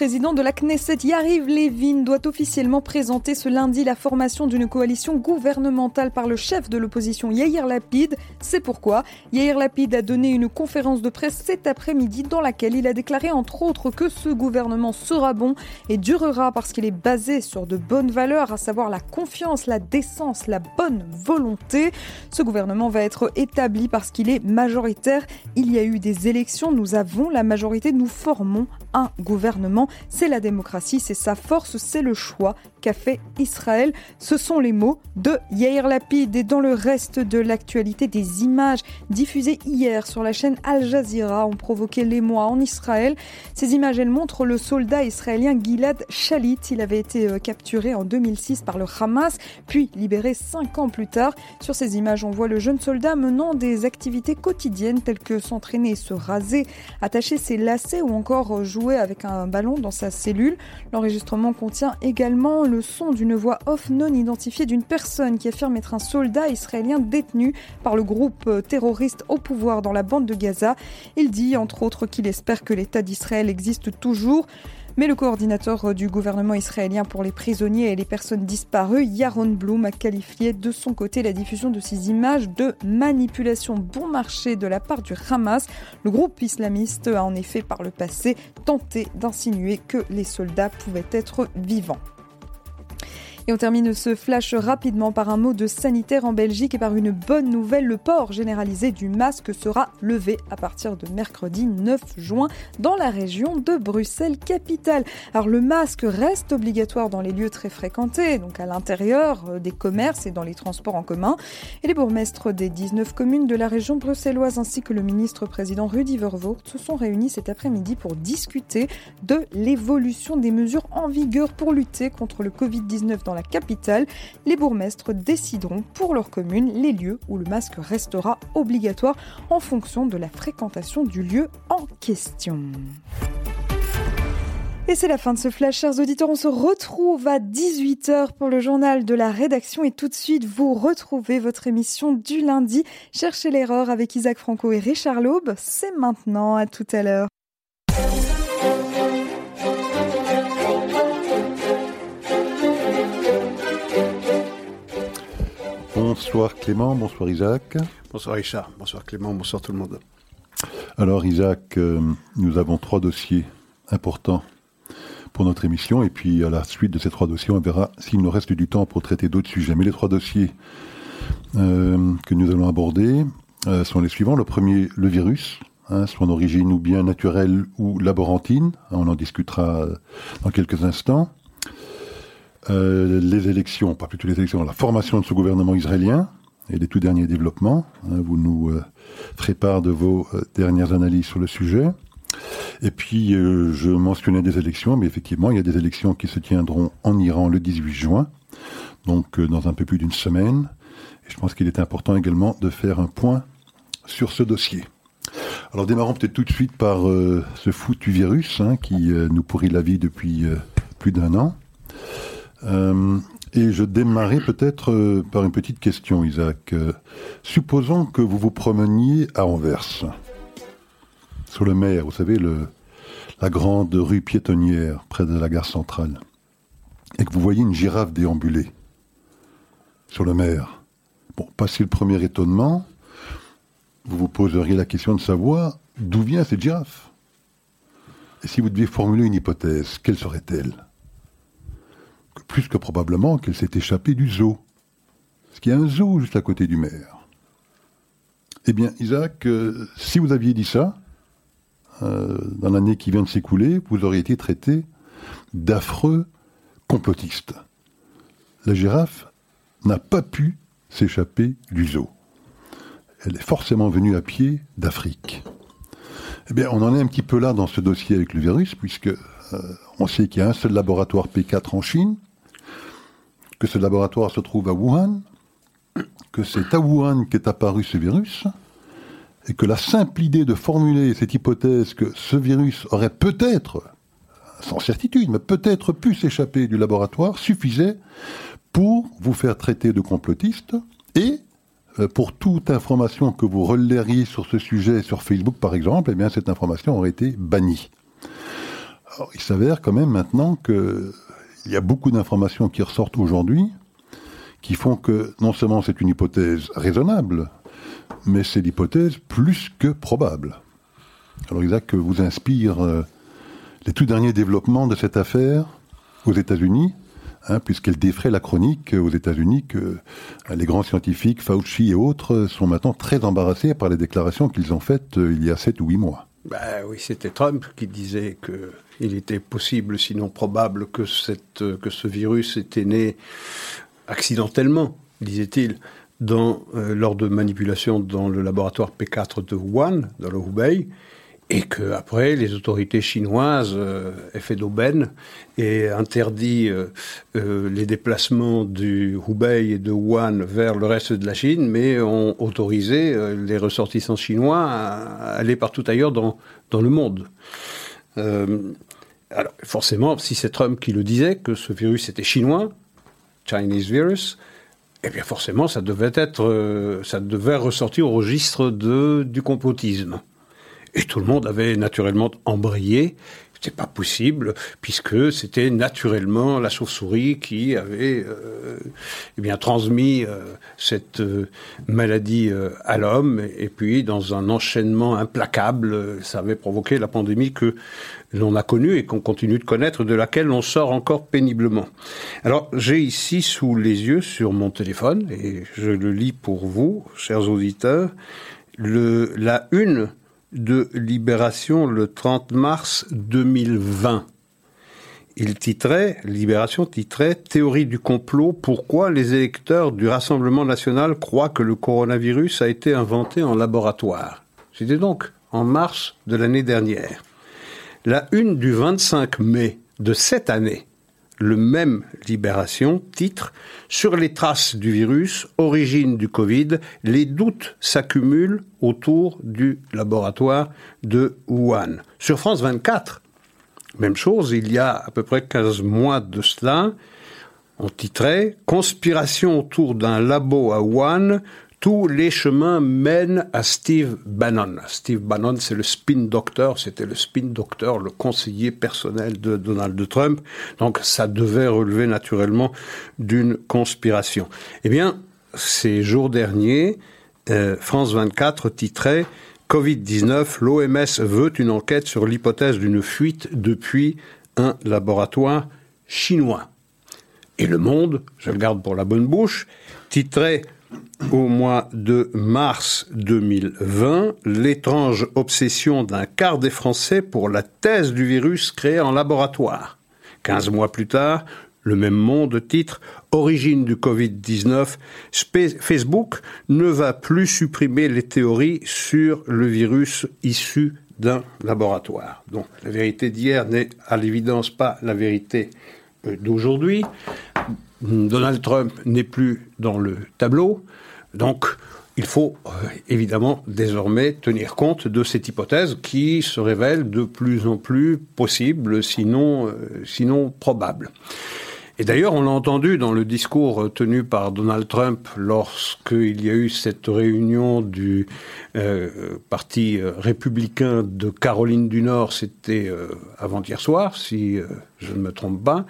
Le président de la Knesset, Yariv Levin, doit officiellement présenter ce lundi la formation d'une coalition gouvernementale par le chef de l'opposition Yair Lapid. C'est pourquoi Yair Lapid a donné une conférence de presse cet après-midi dans laquelle il a déclaré entre autres que ce gouvernement sera bon et durera parce qu'il est basé sur de bonnes valeurs, à savoir la confiance, la décence, la bonne volonté. Ce gouvernement va être établi parce qu'il est majoritaire. Il y a eu des élections, nous avons la majorité, nous formons un gouvernement. C'est la démocratie, c'est sa force, c'est le choix qu'a fait Israël. Ce sont les mots de Yair Lapid. Et dans le reste de l'actualité, des images diffusées hier sur la chaîne Al Jazeera ont provoqué l'émoi en Israël. Ces images, elles montrent le soldat israélien Gilad Shalit. Il avait été capturé en 2006 par le Hamas, puis libéré 5 ans plus tard. Sur ces images, on voit le jeune soldat menant des activités quotidiennes telles que s'entraîner, se raser, attacher ses lacets ou encore jouer avec un ballon dans sa cellule. L'enregistrement contient également le son d'une voix off non identifiée d'une personne qui affirme être un soldat israélien détenu par le groupe terroriste au pouvoir dans la bande de Gaza. Il dit entre autres qu'il espère que l'État d'Israël existe toujours. Mais le coordinateur du gouvernement israélien pour les prisonniers et les personnes disparues, Yaron Blum, a qualifié de son côté la diffusion de ces images de manipulation bon marché de la part du Hamas. Le groupe islamiste a en effet par le passé tenté d'insinuer que les soldats pouvaient être vivants. Et on termine ce flash rapidement par un mot de sanitaire en Belgique et par une bonne nouvelle. Le port généralisé du masque sera levé à partir de mercredi 9 juin dans la région de Bruxelles-Capitale. Alors le masque reste obligatoire dans les lieux très fréquentés, donc à l'intérieur des commerces et dans les transports en commun. Et les bourgmestres des 19 communes de la région bruxelloise ainsi que le ministre-président Rudy Verwoerd se sont réunis cet après-midi pour discuter de l'évolution des mesures en vigueur pour lutter contre le Covid-19 dans la capitale. Les bourgmestres décideront pour leur commune les lieux où le masque restera obligatoire en fonction de la fréquentation du lieu en question. Et c'est la fin de ce flash, chers auditeurs. On se retrouve à 18h pour le journal de la rédaction. Et tout de suite, vous retrouvez votre émission du lundi. Cherchez l'erreur avec Isaac Franco et Richard Laube. C'est maintenant, à tout à l'heure. Bonsoir Clément, bonsoir Isaac. Bonsoir Richard, bonsoir Clément, bonsoir tout le monde. Alors Isaac, nous avons 3 dossiers importants pour notre émission et puis à la suite de ces 3 dossiers, on verra s'il nous reste du temps pour traiter d'autres sujets. Mais les 3 dossiers que nous allons aborder sont les suivants. Le premier, le virus, son origine ou bien naturelle ou laborantine, on en discutera dans quelques instants. Les élections, pas plutôt les élections, la formation de ce gouvernement israélien et les tout derniers développements. Vous nous ferez part de vos dernières analyses sur le sujet. Et puis, je mentionnais des élections, mais effectivement, il y a des élections qui se tiendront en Iran le 18 juin, donc dans un peu plus d'une semaine. Et je pense qu'il est important également de faire un point sur ce dossier. Alors, démarrons peut-être tout de suite par ce foutu virus qui nous pourrit la vie depuis plus d'un an. Et je démarrais peut-être par une petite question, Isaac. Supposons que vous vous promeniez à Anvers, sur le Mer, vous savez, la grande rue piétonnière près de la gare centrale, et que vous voyez une girafe déambuler sur le Mer. Bon, passé le premier étonnement, vous vous poseriez la question de savoir d'où vient cette girafe. Et si vous deviez formuler une hypothèse, quelle serait-elle ? Plus que probablement qu'elle s'est échappée du zoo. Parce qu'il y a un zoo juste à côté du maire. Eh bien, Isaac, si vous aviez dit ça, dans l'année qui vient de s'écouler, vous auriez été traité d'affreux complotiste. La girafe n'a pas pu s'échapper du zoo. Elle est forcément venue à pied d'Afrique. Eh bien, on en est un petit peu là dans ce dossier avec le virus, puisque on sait qu'il y a un seul laboratoire P4 en Chine, que ce laboratoire se trouve à Wuhan, que c'est à Wuhan qu'est apparu ce virus, et que la simple idée de formuler cette hypothèse que ce virus aurait peut-être, sans certitude, mais peut-être pu s'échapper du laboratoire, suffisait pour vous faire traiter de complotiste, et pour toute information que vous relèveriez sur ce sujet sur Facebook par exemple, eh bien cette information aurait été bannie. Alors, il s'avère quand même maintenant qu'il y a beaucoup d'informations qui ressortent aujourd'hui qui font que non seulement c'est une hypothèse raisonnable, mais c'est l'hypothèse plus que probable. Alors Isaac, que vous inspire les tout derniers développements de cette affaire aux États-Unis, hein, puisqu'elle défraie la chronique aux États-Unis que les grands scientifiques, Fauci et autres, sont maintenant très embarrassés par les déclarations qu'ils ont faites il y a 7 ou 8 mois. Ben oui, c'était Trump qui disait qu'il était possible, sinon probable, que ce virus était né accidentellement, disait-il, lors de manipulations dans le laboratoire P4 de Wuhan, dans le Hubei, et qu'après, les autorités chinoises aient fait d'aubaine et interdit les déplacements du Hubei et de Wuhan vers le reste de la Chine, mais ont autorisé les ressortissants chinois à aller partout ailleurs dans le monde. Alors, forcément, si c'est Trump qui le disait, que ce virus était chinois, Chinese virus, eh bien forcément, ça devait ressortir au registre du complotisme. Et tout le monde avait naturellement embrayé. C'était pas possible, puisque c'était naturellement la chauve-souris qui avait transmis cette maladie à l'homme. Et puis, dans un enchaînement implacable, ça avait provoqué la pandémie que l'on a connue et qu'on continue de connaître, de laquelle on sort encore péniblement. Alors, j'ai ici sous les yeux, sur mon téléphone, et je le lis pour vous, chers auditeurs, la une de Libération le 30 mars 2020. Libération titrait « Théorie du complot, pourquoi les électeurs du Rassemblement national croient que le coronavirus a été inventé en laboratoire ?» C'était donc en mars de l'année dernière. La une du 25 mai de cette année, le même Libération titre « Sur les traces du virus, origine du Covid, les doutes s'accumulent autour du laboratoire de Wuhan ». Sur France 24, même chose, il y a à peu près 15 mois de cela, on titrait « Conspiration autour d'un labo à Wuhan, tous les chemins mènent à Steve Bannon ». Steve Bannon, c'est le spin doctor, c'était le spin doctor, le conseiller personnel de Donald Trump. Donc, ça devait relever naturellement d'une conspiration. Eh bien, ces jours derniers, France 24 titrait « Covid-19, l'OMS veut une enquête sur l'hypothèse d'une fuite depuis un laboratoire chinois ». Et Le Monde, je le garde pour la bonne bouche, titrait « Au mois de mars 2020, l'étrange obsession d'un quart des Français pour la thèse du virus créé en laboratoire. 15 mois plus tard, le même Monde titre « Origine du Covid-19, Facebook ne va plus supprimer les théories sur le virus issu d'un laboratoire ». Donc la vérité d'hier n'est à l'évidence pas la vérité d'aujourd'hui. Donald Trump n'est plus dans le tableau, donc il faut évidemment désormais tenir compte de cette hypothèse qui se révèle de plus en plus possible, sinon probable. Et d'ailleurs, on l'a entendu dans le discours tenu par Donald Trump lorsqu'il y a eu cette réunion du parti républicain de Caroline du Nord, c'était avant-hier soir, si je ne me trompe pas.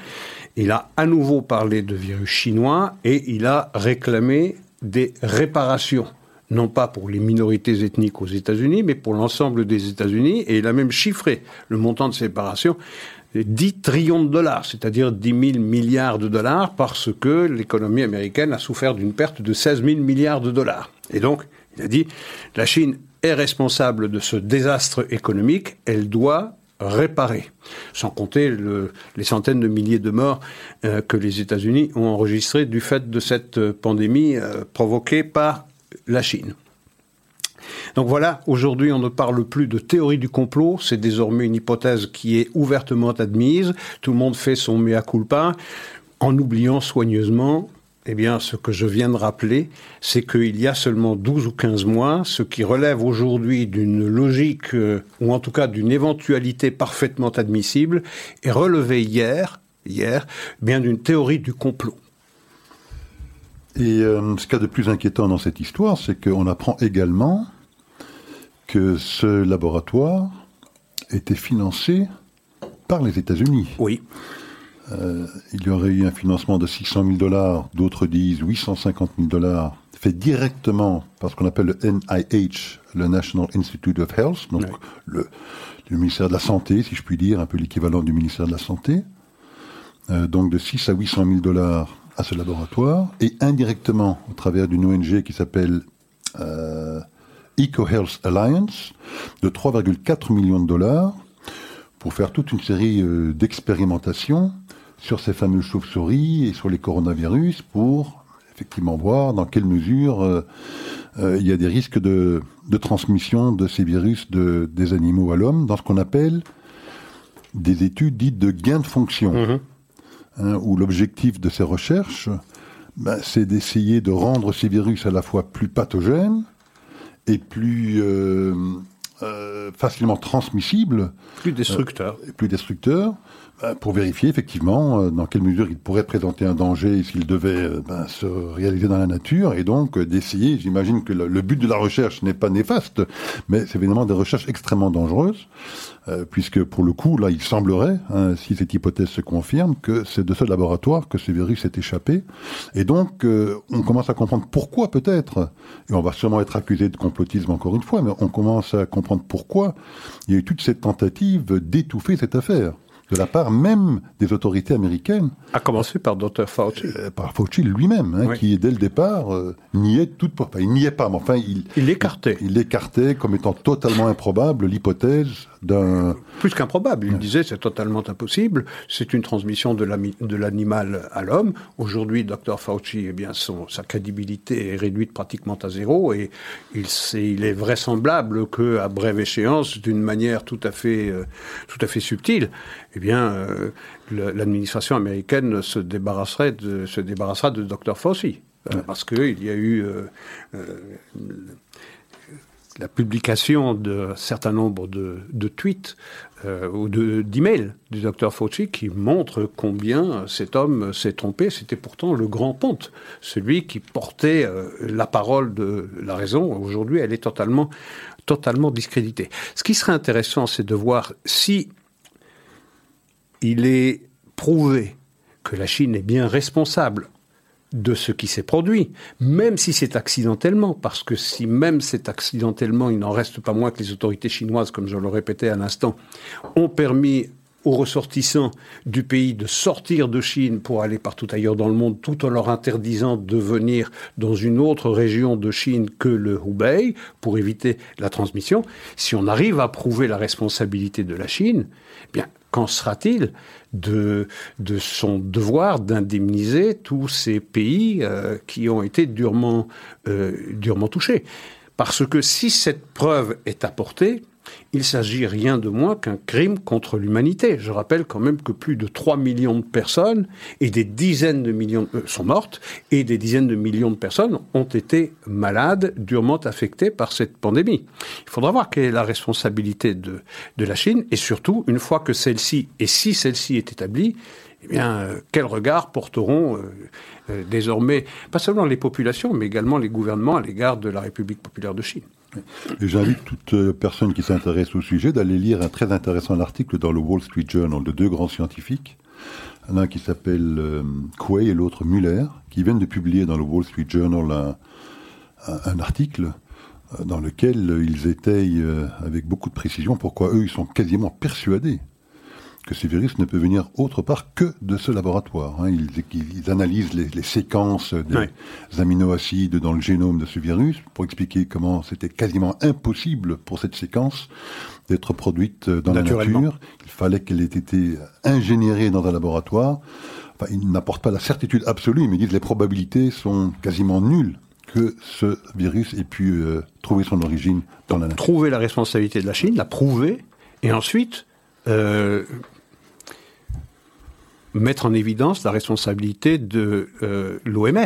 Il a à nouveau parlé de virus chinois et il a réclamé des réparations, non pas pour les minorités ethniques aux États-Unis, mais pour l'ensemble des États-Unis. Et il a même chiffré le montant de ces réparations. 10 trillions de dollars, c'est-à-dire 10 000 milliards de dollars, parce que l'économie américaine a souffert d'une perte de 16 000 milliards de dollars. Et donc, il a dit, la Chine est responsable de ce désastre économique, elle doit réparer. Sans compter les centaines de milliers de morts que les États-Unis ont enregistrés du fait de cette pandémie provoquée par la Chine. Donc voilà, aujourd'hui on ne parle plus de théorie du complot, c'est désormais une hypothèse qui est ouvertement admise, tout le monde fait son mea culpa, en oubliant soigneusement, eh bien ce que je viens de rappeler, c'est qu'il y a seulement 12 ou 15 mois, ce qui relève aujourd'hui d'une logique, ou en tout cas d'une éventualité parfaitement admissible, est relevé hier, bien d'une théorie du complot. Et ce qu'il y a de plus inquiétant dans cette histoire, c'est qu'on apprend également que ce laboratoire était financé par les États-Unis. Oui. Il y aurait eu un financement de $600,000, d'autres disent $850,000, fait directement par ce qu'on appelle le NIH, le National Institute of Health, donc le ministère de la Santé, si je puis dire, un peu l'équivalent du ministère de la Santé, donc de $600,000 à $800,000 à ce laboratoire, et indirectement au travers d'une ONG qui s'appelle EcoHealth Alliance, de $3,4 million, pour faire toute une série d'expérimentations sur ces fameuses chauves-souris et sur les coronavirus, pour effectivement voir dans quelle mesure il y a des risques de transmission de ces virus des animaux à l'homme, dans ce qu'on appelle des études dites de gain de fonction, où l'objectif de ces recherches, c'est d'essayer de rendre ces virus à la fois plus pathogènes et plus facilement transmissibles, plus destructeurs, pour vérifier effectivement dans quelle mesure il pourrait présenter un danger s'il devait se réaliser dans la nature, et donc d'essayer, j'imagine que le but de la recherche n'est pas néfaste, mais c'est évidemment des recherches extrêmement dangereuses, puisque pour le coup, là, il semblerait, si cette hypothèse se confirme, que c'est de ce laboratoire que ce virus s'est échappé, et donc on commence à comprendre pourquoi peut-être, et on va sûrement être accusé de complotisme encore une fois, mais on commence à comprendre pourquoi il y a eu toute cette tentative d'étouffer cette affaire. De la part même des autorités américaines. À commencer par Dr Fauci. Par Fauci lui-même, qui, dès le départ, niait toute... Enfin, il niait pas, mais enfin... Il écartait. Il écartait comme étant totalement improbable l'hypothèse d'un... Plus qu'improbable. Il disait, c'est totalement impossible. C'est une transmission de l'animal à l'homme. Aujourd'hui, Dr Fauci, eh bien, sa crédibilité est réduite pratiquement à zéro, et il est vraisemblable qu'à brève échéance, d'une manière tout à fait subtile... Eh bien, l'administration américaine se débarrassera de Dr Fauci, parce qu'il y a eu la publication d'un certain nombre de tweets ou d'emails du Dr Fauci qui montrent combien cet homme s'est trompé. C'était pourtant le grand ponte, celui qui portait la parole de la raison. Aujourd'hui, elle est totalement discréditée. Ce qui serait intéressant, c'est de voir si... Il est prouvé que la Chine est bien responsable de ce qui s'est produit, même si c'est accidentellement, parce que si même c'est accidentellement, il n'en reste pas moins que les autorités chinoises, comme je le répétais à l'instant, ont permis aux ressortissants du pays de sortir de Chine pour aller partout ailleurs dans le monde, tout en leur interdisant de venir dans une autre région de Chine que le Hubei, pour éviter la transmission. Si on arrive à prouver la responsabilité de la Chine, bien... Qu'en sera-t-il de son devoir d'indemniser tous ces pays qui ont été durement touchés? Parce que si cette preuve est apportée, il ne s'agit rien de moins qu'un crime contre l'humanité. Je rappelle quand même que plus de 3 millions de personnes et des dizaines de millions sont mortes, et des dizaines de millions de personnes ont été malades, durement affectées par cette pandémie. Il faudra voir quelle est la responsabilité de la Chine, et surtout, une fois que celle-ci, et si celle-ci est établie, eh bien, quel regard porteront désormais, pas seulement les populations, mais également les gouvernements à l'égard de la République populaire de Chine? Et j'invite toute personne qui s'intéresse au sujet d'aller lire un très intéressant article dans le Wall Street Journal de deux grands scientifiques, l'un qui s'appelle Quay et l'autre Muller, qui viennent de publier dans le Wall Street Journal un article dans lequel ils étayent avec beaucoup de précision pourquoi eux, ils sont quasiment persuadés que ces virus ne peuvent venir autre part que de ce laboratoire. Ils analysent les séquences des aminoacides dans le génome de ce virus pour expliquer comment c'était quasiment impossible pour cette séquence d'être produite dans la nature. Il fallait qu'elle ait été ingénierée dans un laboratoire. Enfin, ils n'apportent pas la certitude absolue, mais ils disent que les probabilités sont quasiment nulles que ce virus ait pu trouver son origine dans la nature. Trouver la responsabilité de la Chine, la prouver, et ensuite... mettre en évidence la responsabilité de l'OMS,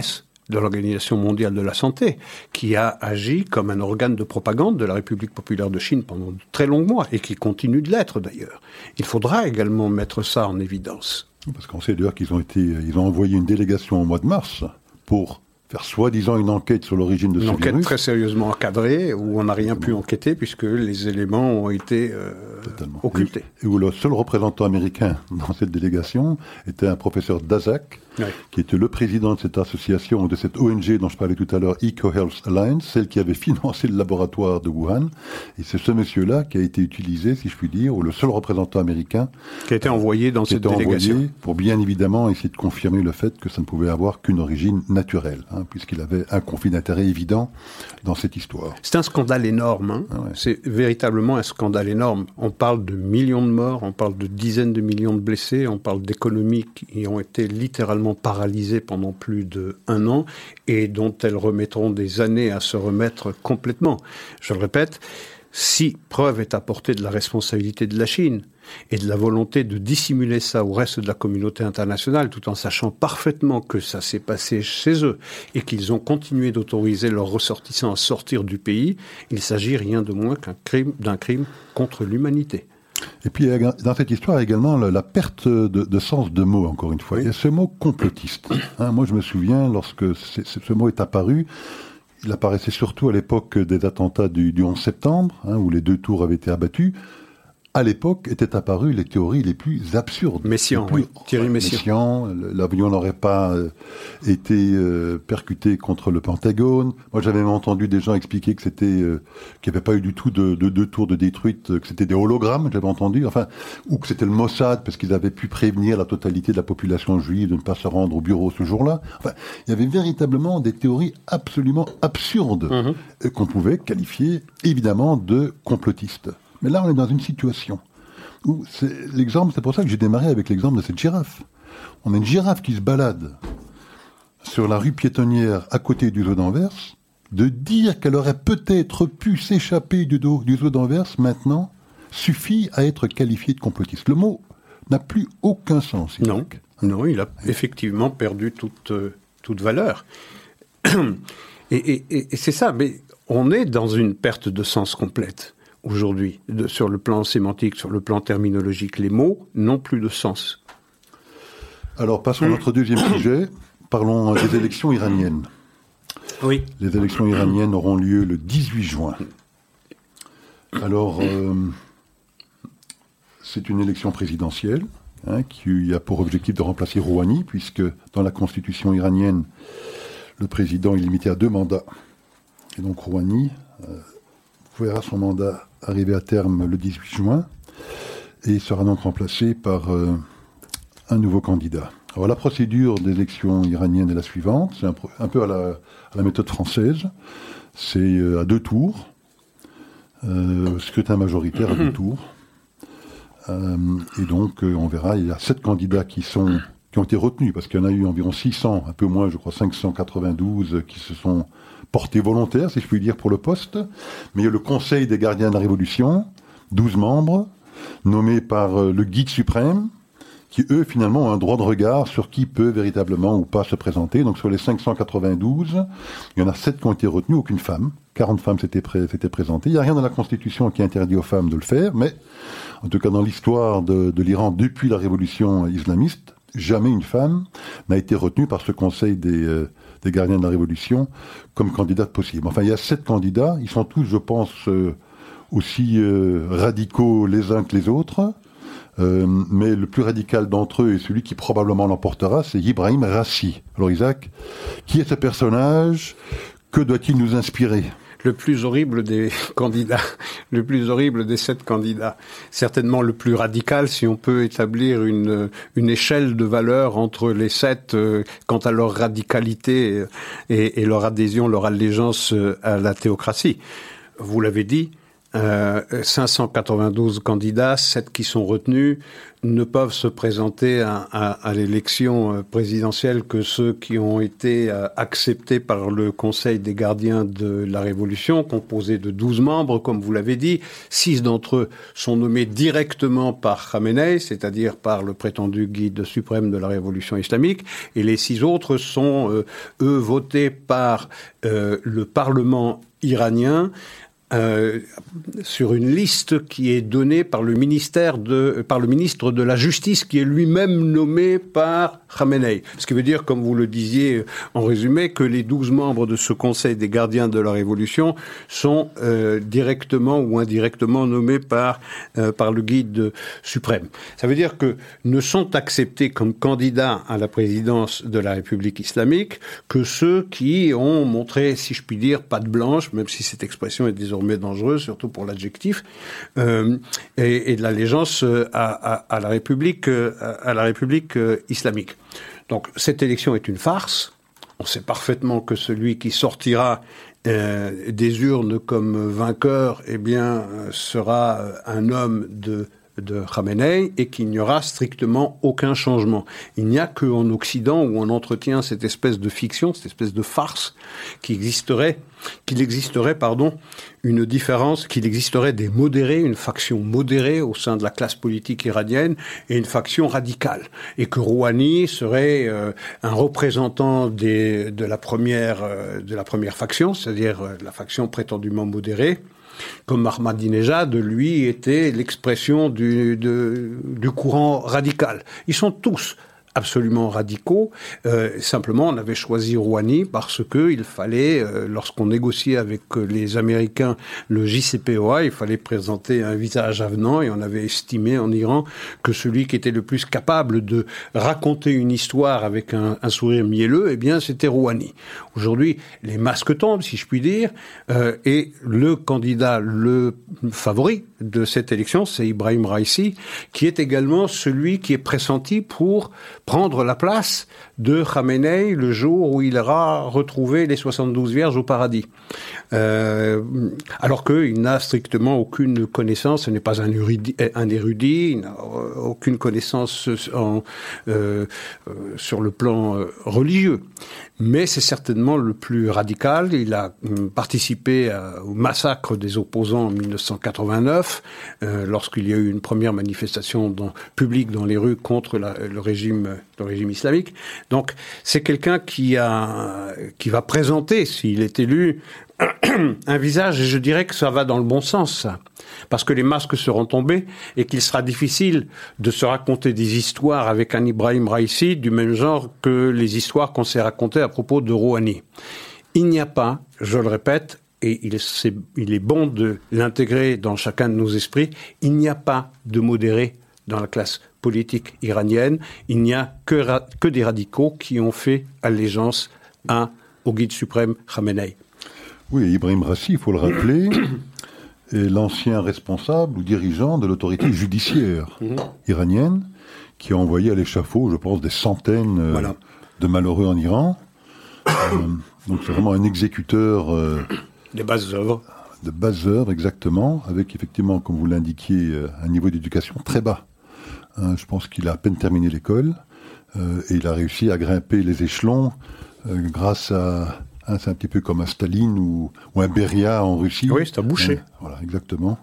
de l'Organisation mondiale de la santé, qui a agi comme un organe de propagande de la République populaire de Chine pendant de très longs mois, et qui continue de l'être d'ailleurs. Il faudra également mettre ça en évidence. Parce qu'on sait d'ailleurs qu'ils ont envoyé une délégation au mois de mars pour faire soi-disant une enquête sur l'origine de ce virus. Une enquête très sérieusement encadrée, où on n'a rien pu enquêter, puisque les éléments ont été occultés. Et où le seul représentant américain dans cette délégation était un professeur Daszak, qui était le président de cette association, de cette ONG dont je parlais tout à l'heure, EcoHealth Alliance, celle qui avait financé le laboratoire de Wuhan. Et c'est ce monsieur-là qui a été utilisé, si je puis dire, ou le seul représentant américain... Qui a été envoyé dans cette délégation. Pour bien évidemment essayer de confirmer le fait que ça ne pouvait avoir qu'une origine naturelle, puisqu'il avait un conflit d'intérêt évident dans cette histoire. C'est un scandale énorme. C'est véritablement un scandale énorme. On parle de millions de morts, on parle de dizaines de millions de blessés, on parle d'économies qui ont été littéralement paralysées pendant plus d'un an et dont elles remettront des années à se remettre complètement. Je le répète, si preuve est apportée de la responsabilité de la Chine et de la volonté de dissimuler ça au reste de la communauté internationale, tout en sachant parfaitement que ça s'est passé chez eux et qu'ils ont continué d'autoriser leurs ressortissants à sortir du pays, il s'agit rien de moins d'un crime contre l'humanité. Et puis, dans cette histoire, également, la perte de sens de mots, encore une fois. Il y a ce mot complotiste. Moi, je me souviens, lorsque ce mot est apparu, il apparaissait surtout à l'époque des attentats du 11 septembre, où les deux tours avaient été abattus. À l'époque, étaient apparues les théories les plus absurdes. Thierry Messiaen. L'avion n'aurait pas été percuté contre le Pentagone. Moi, j'avais même entendu des gens expliquer que c'était, qu'il n'y avait pas eu du tout de deux tours de détruite, que c'était des hologrammes, j'avais entendu, ou que c'était le Mossad, parce qu'ils avaient pu prévenir la totalité de la population juive de ne pas se rendre au bureau ce jour-là. Il y avait véritablement des théories absolument absurdes, qu'on pouvait qualifier, évidemment, de complotistes. Mais là, on est dans une situation où c'est pour ça que j'ai démarré avec l'exemple de cette girafe. On a une girafe qui se balade sur la rue piétonnière à côté du zoo d'Anvers. De dire qu'elle aurait peut-être pu s'échapper du zoo d'Anvers, maintenant, suffit à être qualifiée de complotiste. Le mot n'a plus aucun sens. Non, il a effectivement perdu toute valeur. Et c'est ça, mais on est dans une perte de sens complète. Aujourd'hui, sur le plan sémantique, sur le plan terminologique, les mots n'ont plus de sens. Alors, passons à notre deuxième sujet. Parlons des élections iraniennes. Oui. Les élections iraniennes auront lieu le 18 juin. Alors, c'est une élection présidentielle qui a pour objectif de remplacer Rouhani, puisque dans la constitution iranienne, le président est limité à 2 mandats. Et donc Rouhani verra son mandat arriver à terme le 18 juin et sera donc remplacé par un nouveau candidat. Alors la procédure des élections iraniennes est la suivante, c'est un peu à la méthode française, c'est à 2 tours, scrutin majoritaire à 2 tours, et donc on verra, il y a 7 candidats qui ont été retenus, parce qu'il y en a eu environ 600, un peu moins je crois 592, qui se sont portés volontaires, si je puis dire, pour le poste. Mais il y a le Conseil des gardiens de la Révolution, 12 membres, nommés par le guide suprême, qui eux finalement ont un droit de regard sur qui peut véritablement ou pas se présenter. Donc sur les 592, il y en a 7 qui ont été retenus, aucune femme. 40 femmes s'étaient présentées. Il n'y a rien dans la Constitution qui interdit aux femmes de le faire, mais en tout cas dans l'histoire de l'Iran depuis la révolution islamiste, jamais une femme n'a été retenue par ce Conseil des gardiens de la Révolution comme candidate possible. Enfin, il y a 7 candidats, ils sont tous, je pense, aussi radicaux les uns que les autres, mais le plus radical d'entre eux et celui qui probablement l'emportera, c'est Ebrahim Raisi. Alors Isaac, qui est ce personnage? Que doit-il nous inspirer? Le plus horrible des candidats, le plus horrible des 7 candidats. Certainement le plus radical, si on peut établir une échelle de valeur entre les 7 quant à leur radicalité et leur adhésion, leur allégeance à la théocratie. Vous l'avez dit, 592 candidats, 7 qui sont retenus, ne peuvent se présenter à l'élection présidentielle que ceux qui ont été acceptés par le Conseil des gardiens de la Révolution, composé de 12 membres, comme vous l'avez dit. 6 d'entre eux sont nommés directement par Khamenei, c'est-à-dire par le prétendu guide suprême de la Révolution islamique, et les 6 autres sont, eux, votés par le Parlement iranien, sur une liste qui est donnée par le ministère par le ministre de la Justice, qui est lui-même nommé par Khamenei. Ce qui veut dire, comme vous le disiez en résumé, que les 12 membres de ce Conseil des gardiens de la Révolution sont directement ou indirectement nommés par le guide suprême. Ça veut dire que ne sont acceptés comme candidats à la présidence de la République islamique que ceux qui ont montré, si je puis dire, patte blanche, même si cette expression est désormais dangereux, surtout pour l'adjectif, et de l'allégeance à la République islamique. Donc cette élection est une farce. On sait parfaitement que celui qui sortira des urnes comme vainqueur, eh bien, sera un homme de Khamenei, et qu'il n'y aura strictement aucun changement. Il n'y a qu'en Occident où on entretient cette espèce de fiction, cette espèce de farce qu'il existerait des modérés, une faction modérée au sein de la classe politique iranienne et une faction radicale, et que Rouhani serait un représentant de la première faction, c'est-à-dire la faction prétendument modérée, comme Ahmadinejad, lui, était l'expression du courant radical. Ils sont tous absolument radicaux. Simplement, on avait choisi Rouhani parce qu'il fallait, lorsqu'on négociait avec les Américains le JCPOA, il fallait présenter un visage avenant, et on avait estimé en Iran que celui qui était le plus capable de raconter une histoire avec un sourire mielleux, eh bien, c'était Rouhani. Aujourd'hui, les masques tombent, si je puis dire, et le candidat, le favori de cette élection, c'est Ebrahim Raisi, qui est également celui qui est pressenti pour prendre la place de Khamenei le jour où il aura retrouvé les 72 vierges au paradis. Alors qu'il n'a strictement aucune connaissance, ce n'est pas un érudit, il n'a aucune connaissance sur le plan religieux. Mais c'est certainement le plus radical. Il a participé au massacre des opposants en 1989, lorsqu'il y a eu une première manifestation publique dans les rues contre le régime islamique. Donc c'est quelqu'un qui va présenter, s'il est élu, un visage, et je dirais que ça va dans le bon sens, ça. Parce que les masques seront tombés et qu'il sera difficile de se raconter des histoires avec un Ebrahim Raisi du même genre que les histoires qu'on s'est racontées à propos de Rouhani. Il n'y a pas, je le répète, et il est bon de l'intégrer dans chacun de nos esprits, il n'y a pas de modéré dans la classe politique iranienne, il n'y a que des radicaux qui ont fait allégeance au guide suprême Khamenei. Oui, Ebrahim Raisi, il faut le rappeler, est l'ancien responsable ou dirigeant de l'autorité judiciaire iranienne, qui a envoyé à l'échafaud, je pense, des centaines de malheureux en Iran. Donc c'est vraiment un exécuteur... des basses œuvres. De basses œuvres, exactement, avec effectivement, comme vous l'indiquiez, un niveau d'éducation très bas. Hein, je pense qu'il a à peine terminé l'école, et il a réussi à grimper les échelons grâce à... Hein, c'est un petit peu comme un Staline ou un Beria en Russie. Oui, c'est un boucher. Voilà, exactement.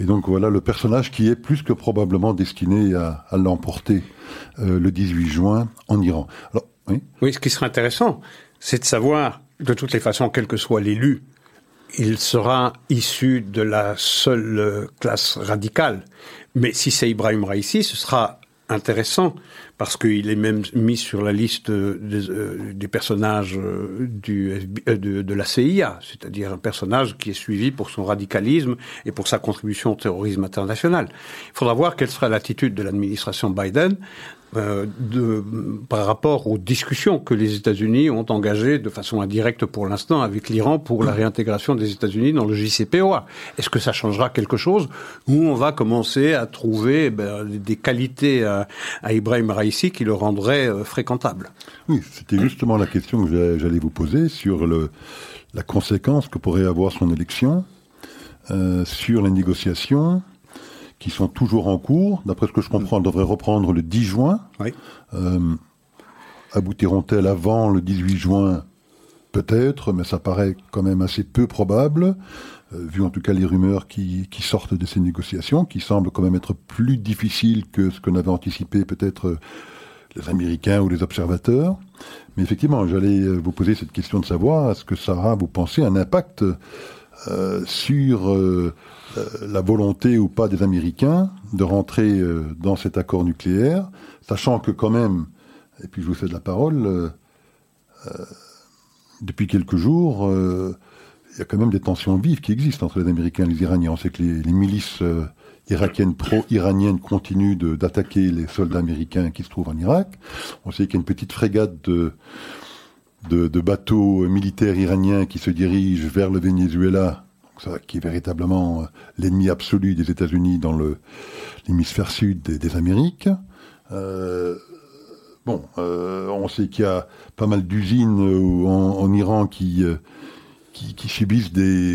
Et donc voilà le personnage qui est plus que probablement destiné à l'emporter le 18 juin en Iran. Alors, oui, ce qui serait intéressant, c'est de savoir, de toutes les façons, quel que soit l'élu, il sera issu de la seule classe radicale. Mais si c'est Ebrahim Raisi, ce sera intéressant, parce qu'il est même mis sur la liste des personnages de la CIA, c'est-à-dire un personnage qui est suivi pour son radicalisme et pour sa contribution au terrorisme international. Il faudra voir quelle sera l'attitude de l'administration Biden par rapport aux discussions que les États-Unis ont engagées de façon indirecte pour l'instant avec l'Iran pour la réintégration des États-Unis dans le JCPOA. Est-ce que ça changera quelque chose, ou on va commencer à trouver des qualités à Ebrahim Raisi qui le rendrait fréquentable? Oui, c'était justement la question que j'allais vous poser sur la conséquence que pourrait avoir son élection sur les négociations qui sont toujours en cours. D'après ce que je comprends, elles devraient reprendre le 10 juin. Oui. Aboutiront-elles avant le 18 juin ? Peut-être, mais ça paraît quand même assez peu probable, vu en tout cas les rumeurs qui sortent de ces négociations, qui semblent quand même être plus difficiles que ce qu'on avait anticipé peut-être les Américains ou les observateurs. Mais effectivement, j'allais vous poser cette question de savoir, est-ce que ça aura, vous pensez, un impact sur la volonté ou pas des Américains de rentrer dans cet accord nucléaire, sachant que quand même, et puis je vous cède la parole, depuis quelques jours, il y a quand même des tensions vives qui existent entre les Américains et les Iraniens. On sait que les milices irakiennes pro-iraniennes continuent d'attaquer les soldats américains qui se trouvent en Irak. On sait qu'il y a une petite frégate de bateaux militaires iraniens qui se dirigent vers le Venezuela, qui est véritablement l'ennemi absolu des États-Unis dans l'hémisphère sud des Amériques. On sait qu'il y a pas mal d'usines en Iran qui subissent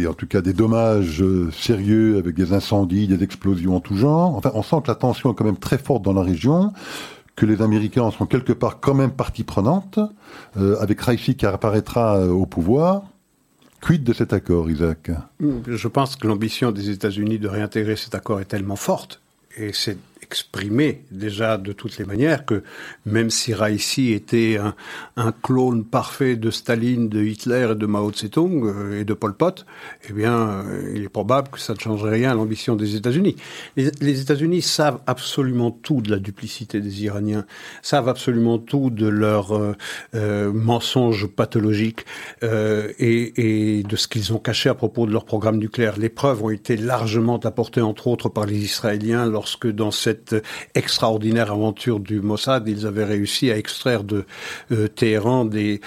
en tout cas des dommages sérieux avec des incendies, des explosions en tout genre. Enfin, on sent que la tension est quand même très forte dans la région, que les Américains en sont quelque part quand même partie prenante, avec Raisi qui apparaîtra au pouvoir. Quid de cet accord, Isaac ? Je pense que l'ambition des États-Unis de réintégrer cet accord est tellement forte, et c'est exprimé déjà de toutes les manières, que même si Raisi était un clone parfait de Staline, de Hitler et de Mao Tse-tung et de Pol Pot, eh bien, il est probable que ça ne changerait rien à l'ambition des États-Unis. Les États-Unis savent absolument tout de la duplicité des Iraniens, savent absolument tout de leurs mensonges pathologiques et de ce qu'ils ont caché à propos de leur programme nucléaire. Les preuves ont été largement apportées, entre autres, par les Israéliens lorsque, dans cette extraordinaire aventure du Mossad, ils avaient réussi à extraire de Téhéran des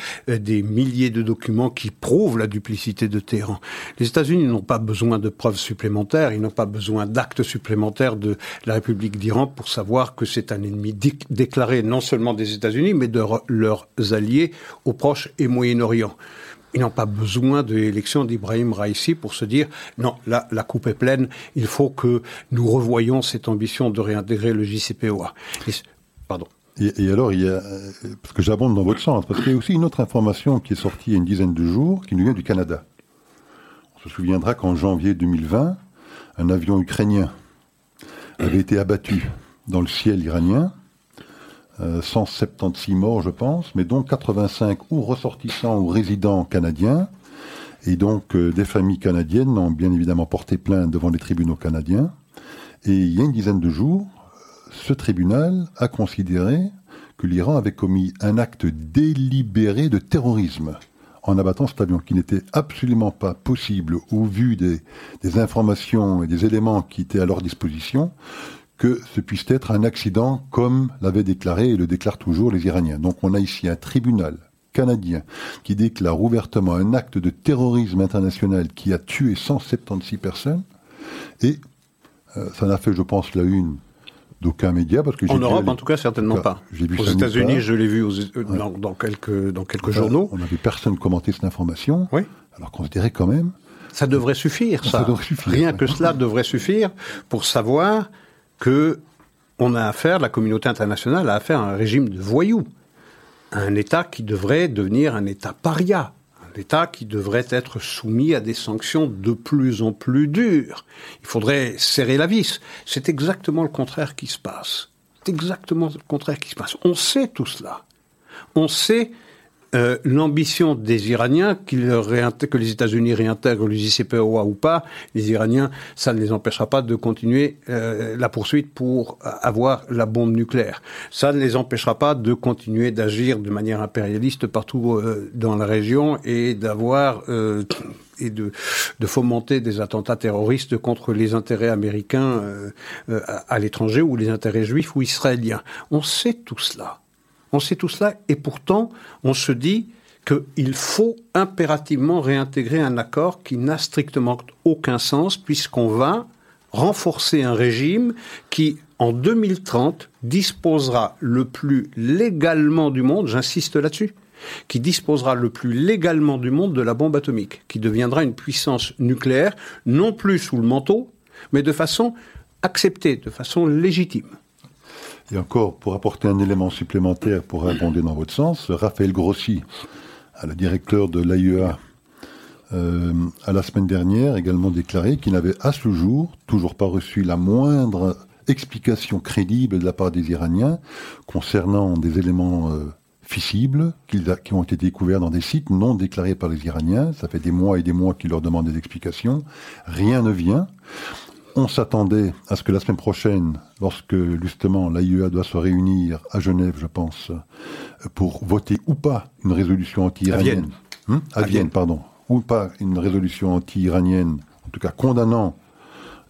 milliers de documents qui prouvent la duplicité de Téhéran. Les États-Unis n'ont pas besoin de preuves supplémentaires, ils n'ont pas besoin d'actes supplémentaires de la République d'Iran pour savoir que c'est un ennemi déclaré non seulement des États-Unis, mais de leurs alliés au Proche et Moyen-Orient. Ils n'ont pas besoin de l'élection d'Ebrahim Raisi pour se dire « Non, là, la coupe est pleine, il faut que nous revoyions cette ambition de réintégrer le JCPOA. » Pardon. Et alors, il y a, parce que j'abonde dans votre sens, parce qu'il y a aussi une autre information qui est sortie il y a une dizaine de jours, qui nous vient du Canada. On se souviendra qu'en janvier 2020, un avion ukrainien avait été abattu dans le ciel iranien, 176 morts, je pense, mais dont 85 ou ressortissants ou résidents canadiens. Et donc, des familles canadiennes ont bien évidemment porté plainte devant les tribunaux canadiens. Et il y a une dizaine de jours, ce tribunal a considéré que l'Iran avait commis un acte délibéré de terrorisme en abattant cet avion, qui n'était absolument pas possible, au vu des informations et des éléments qui étaient à leur disposition, que ce puisse être un accident comme l'avaient déclaré et le déclarent toujours les Iraniens. Donc on a ici un tribunal canadien qui déclare ouvertement un acte de terrorisme international qui a tué 176 personnes, et ça n'a fait, je pense, la une d'aucun média, parce que en Europe, en tout cas, certainement pas. Aux États-Unis, je l'ai vu dans quelques journaux. On n'avait personne commenté cette information, oui. Alors qu'on se dirait quand même... Ça devrait suffire, ça. Rien que cela devrait suffire pour savoir... la communauté internationale a affaire à un régime de voyous, à un État qui devrait devenir un État paria, un État qui devrait être soumis à des sanctions de plus en plus dures. Il faudrait serrer la vis. C'est exactement le contraire qui se passe. On sait tout cela. On sait l'ambition des Iraniens, que les États-Unis réintègrent le JCPOA ou pas, les Iraniens, ça ne les empêchera pas de continuer la poursuite pour avoir la bombe nucléaire. Ça ne les empêchera pas de continuer d'agir de manière impérialiste partout dans la région et d'avoir... Et de fomenter des attentats terroristes contre les intérêts américains à l'étranger, ou les intérêts juifs ou israéliens. On sait tout cela. Et pourtant, on se dit qu'il faut impérativement réintégrer un accord qui n'a strictement aucun sens, puisqu'on va renforcer un régime qui, en 2030, disposera le plus légalement du monde, j'insiste là-dessus, qui disposera le plus légalement du monde de la bombe atomique, qui deviendra une puissance nucléaire, non plus sous le manteau, mais de façon acceptée, de façon légitime. Et encore, pour apporter un élément supplémentaire pour abonder dans votre sens, Raphaël Grossi, le directeur de l'AIEA, à la semaine dernière, également déclaré qu'il n'avait à ce jour toujours pas reçu la moindre explication crédible de la part des Iraniens concernant des éléments fissibles qui ont été découverts dans des sites non déclarés par les Iraniens. Ça fait des mois qu'ils leur demandent des explications. Rien ne vient. On s'attendait à ce que la semaine prochaine, lorsque justement l'AIEA doit se réunir à Genève, je pense, pour voter ou pas une résolution anti-iranienne. À Vienne. Ou pas une résolution anti-iranienne, en tout cas condamnant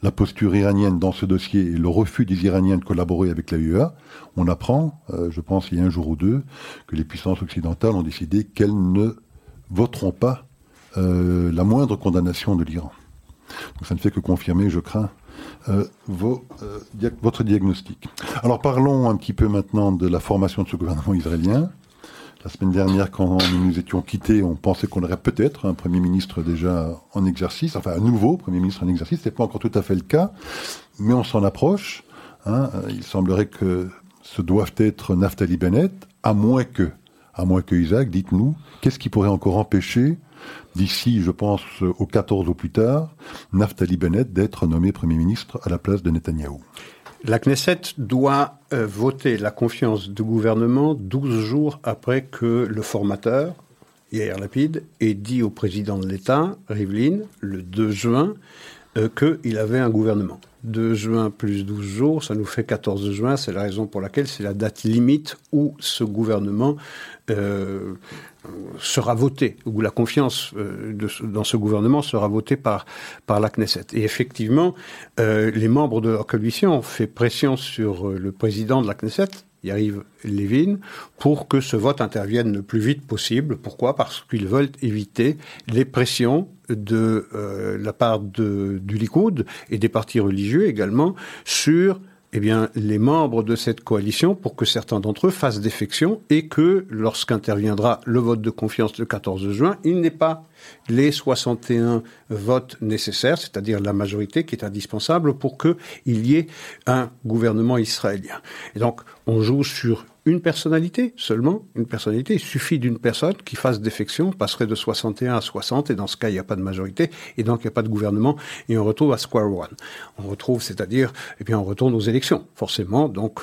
la posture iranienne dans ce dossier et le refus des Iraniens de collaborer avec l'AIEA, on apprend, je pense il y a un jour ou deux, que les puissances occidentales ont décidé qu'elles ne voteront pas la moindre condamnation de l'Iran. Donc ça ne fait que confirmer, je crains, votre diagnostic. Alors parlons un petit peu maintenant de la formation de ce gouvernement israélien. La semaine dernière, quand nous nous étions quittés, on pensait qu'on aurait peut-être un Premier ministre déjà en exercice, enfin un nouveau Premier ministre en exercice. Ce n'est pas encore tout à fait le cas, mais on s'en approche. Il semblerait que ce doivent être Naftali Bennett, à moins que Isaac, dites-nous, qu'est-ce qui pourrait encore empêcher, d'ici, je pense, au 14 au plus tard, Naftali Bennett d'être nommé Premier ministre à la place de Netanyahou? La Knesset doit voter la confiance du gouvernement 12 jours après que le formateur, Yair Lapid, ait dit au président de l'État, Rivlin, le 2 juin, qu'il avait un gouvernement. 2 juin plus 12 jours, ça nous fait 14 juin, c'est la raison pour laquelle c'est la date limite où ce gouvernement sera voté, où la confiance dans ce gouvernement sera votée par la Knesset. Et effectivement, les membres de leur coalition ont fait pression sur le président de la Knesset, Yariv Levin, pour que ce vote intervienne le plus vite possible. Pourquoi ? Parce qu'ils veulent éviter les pressions de la part du Likoud et des partis religieux également sur les membres de cette coalition pour que certains d'entre eux fassent défection et que, lorsqu'interviendra le vote de confiance le 14 juin, il n'ait pas les 61 votes nécessaires, c'est-à-dire la majorité qui est indispensable pour qu'il y ait un gouvernement israélien. Et donc, on joue sur une personnalité seulement, une personnalité. Il suffit d'une personne qui fasse défection, passerait de 61 à 60, et dans ce cas, il n'y a pas de majorité, et donc il n'y a pas de gouvernement, et on retrouve à square one. On retrouve, c'est-à-dire, on retourne aux élections, forcément, donc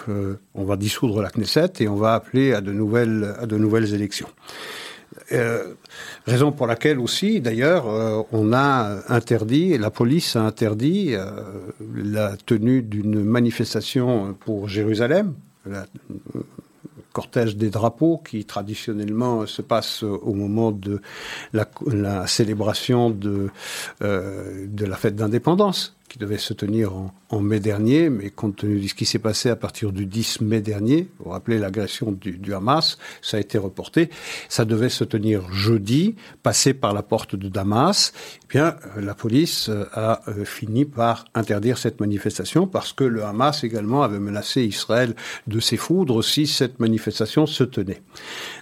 on va dissoudre la Knesset, et on va appeler à de nouvelles élections. Raison pour laquelle aussi, d'ailleurs, on a interdit, la police a interdit la tenue d'une manifestation pour Jérusalem, cortège des drapeaux qui traditionnellement se passe au moment de la célébration de la fête d'indépendance qui devait se tenir en mai dernier, mais compte tenu de ce qui s'est passé à partir du 10 mai dernier, vous vous rappelez l'agression du Hamas, ça a été reporté, ça devait se tenir jeudi, passer par la porte de Damas, la police a fini par interdire cette manifestation parce que le Hamas également avait menacé Israël de ses foudres si cette manifestation se tenait.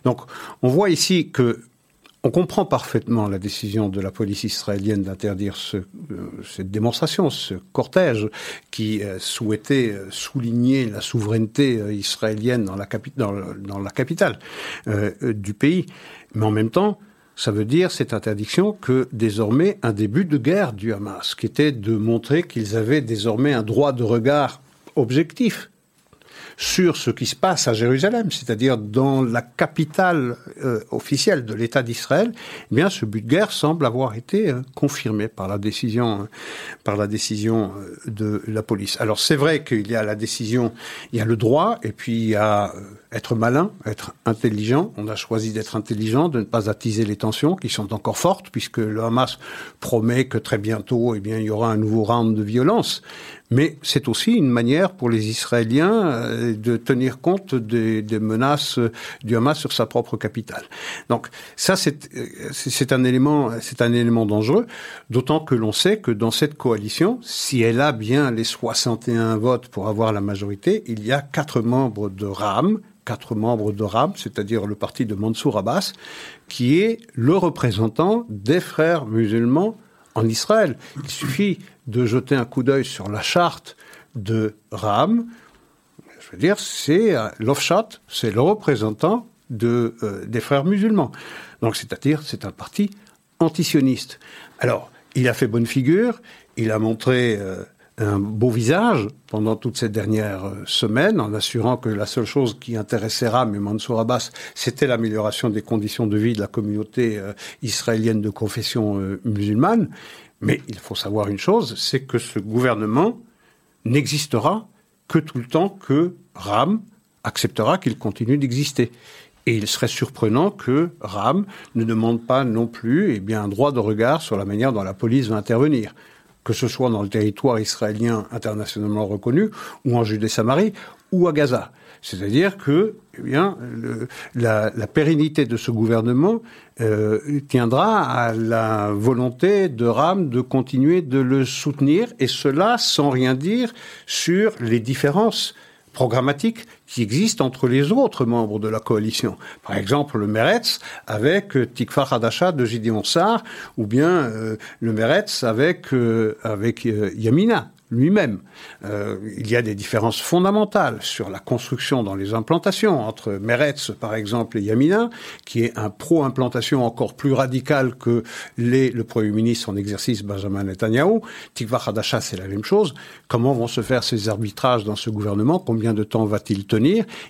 Donc on voit ici que on comprend parfaitement la décision de la police israélienne d'interdire cette démonstration, ce cortège qui souhaitait souligner la souveraineté israélienne dans la capitale du pays. Mais en même temps, ça veut dire, cette interdiction, que désormais un début de guerre du Hamas, qui était de montrer qu'ils avaient désormais un droit de regard objectif sur ce qui se passe à Jérusalem, c'est-à-dire dans la capitale officielle de l'État d'Israël, ce but de guerre semble avoir été confirmé par la décision de la police. Alors c'est vrai qu'il y a la décision, il y a le droit, et puis il y a être malin, être intelligent. On a choisi d'être intelligent, de ne pas attiser les tensions qui sont encore fortes, puisque le Hamas promet que très bientôt, il y aura un nouveau round de violence. Mais c'est aussi une manière pour les Israéliens de tenir compte des menaces du Hamas sur sa propre capitale. Donc ça, c'est un élément dangereux, d'autant que l'on sait que dans cette coalition, si elle a bien les 61 votes pour avoir la majorité, il y a 4 membres de Ra'am, c'est-à-dire le parti de Mansour Abbas, qui est le représentant des frères musulmans en Israël. Il suffit de jeter un coup d'œil sur la charte de Ra'am, c'est l'offshat, c'est le représentant des frères musulmans. Donc, c'est-à-dire, c'est un parti antisioniste. Alors, il a fait bonne figure, il a montré un beau visage pendant toute cette dernière semaine, en assurant que la seule chose qui intéressait Ra'am et Mansour Abbas, c'était l'amélioration des conditions de vie de la communauté israélienne de confession musulmane. Mais il faut savoir une chose, c'est que ce gouvernement n'existera que tout le temps que Ra'am acceptera qu'il continue d'exister. Et il serait surprenant que Ra'am ne demande pas non plus un droit de regard sur la manière dont la police va intervenir, que ce soit dans le territoire israélien internationalement reconnu, ou en Judée-Samarie, ou à Gaza. C'est-à-dire que la pérennité de ce gouvernement tiendra à la volonté de Ra'am de continuer de le soutenir, et cela sans rien dire sur les différences programmatiques qui existent entre les autres membres de la coalition. Par exemple, le Meretz avec Tikva Hadasha de Gideon Saar, ou bien le Meretz avec Yamina lui-même. Il y a des différences fondamentales sur la construction dans les implantations entre Meretz, par exemple, et Yamina, qui est un pro-implantation encore plus radical que le Premier ministre en exercice, Benjamin Netanyahu. Tikva Hadasha, c'est la même chose. Comment vont se faire ces arbitrages dans ce gouvernement? Combien de temps va-t-il tenir?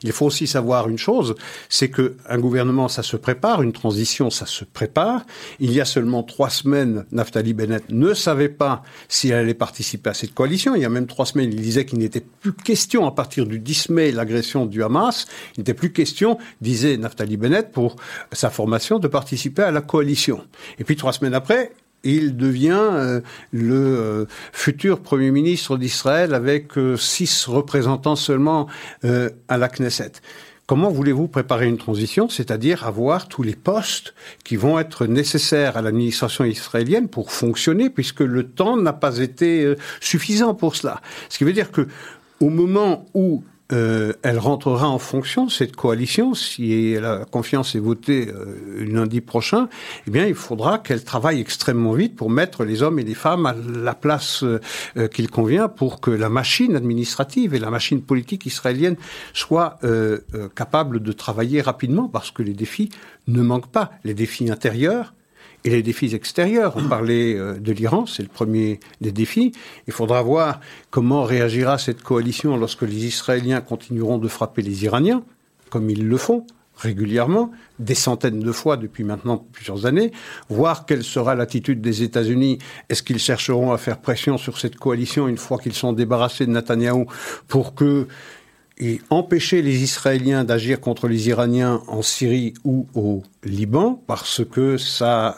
Il faut aussi savoir une chose, c'est qu'un gouvernement, ça se prépare, une transition, ça se prépare. Il y a seulement 3 semaines, Naftali Bennett ne savait pas si elle allait participer à cette coalition. Il y a même 3 semaines, il disait qu'il n'était plus question, à partir du 10 mai, l'agression du Hamas, il n'était plus question, disait Naftali Bennett, pour sa formation, de participer à la coalition. Et puis 3 semaines après, il devient le futur Premier ministre d'Israël avec 6 représentants seulement à la Knesset. Comment voulez-vous préparer une transition, c'est-à-dire avoir tous les postes qui vont être nécessaires à l'administration israélienne pour fonctionner, puisque le temps n'a pas été suffisant pour cela. Ce qui veut dire que, au moment où elle rentrera en fonction, cette coalition, si la confiance est votée lundi prochain, il faudra qu'elle travaille extrêmement vite pour mettre les hommes et les femmes à la place qu'il convient pour que la machine administrative et la machine politique israélienne soient capables de travailler rapidement, parce que les défis ne manquent pas. Les défis intérieurs et les défis extérieurs. On parlait de l'Iran, c'est le premier des défis. Il faudra voir comment réagira cette coalition lorsque les Israéliens continueront de frapper les Iraniens, comme ils le font régulièrement, des centaines de fois depuis maintenant plusieurs années, voir quelle sera l'attitude des États-Unis. Est-ce qu'ils chercheront à faire pression sur cette coalition une fois qu'ils sont débarrassés de Netanyahou pour que... et empêcher les Israéliens d'agir contre les Iraniens en Syrie ou au Liban, parce que ça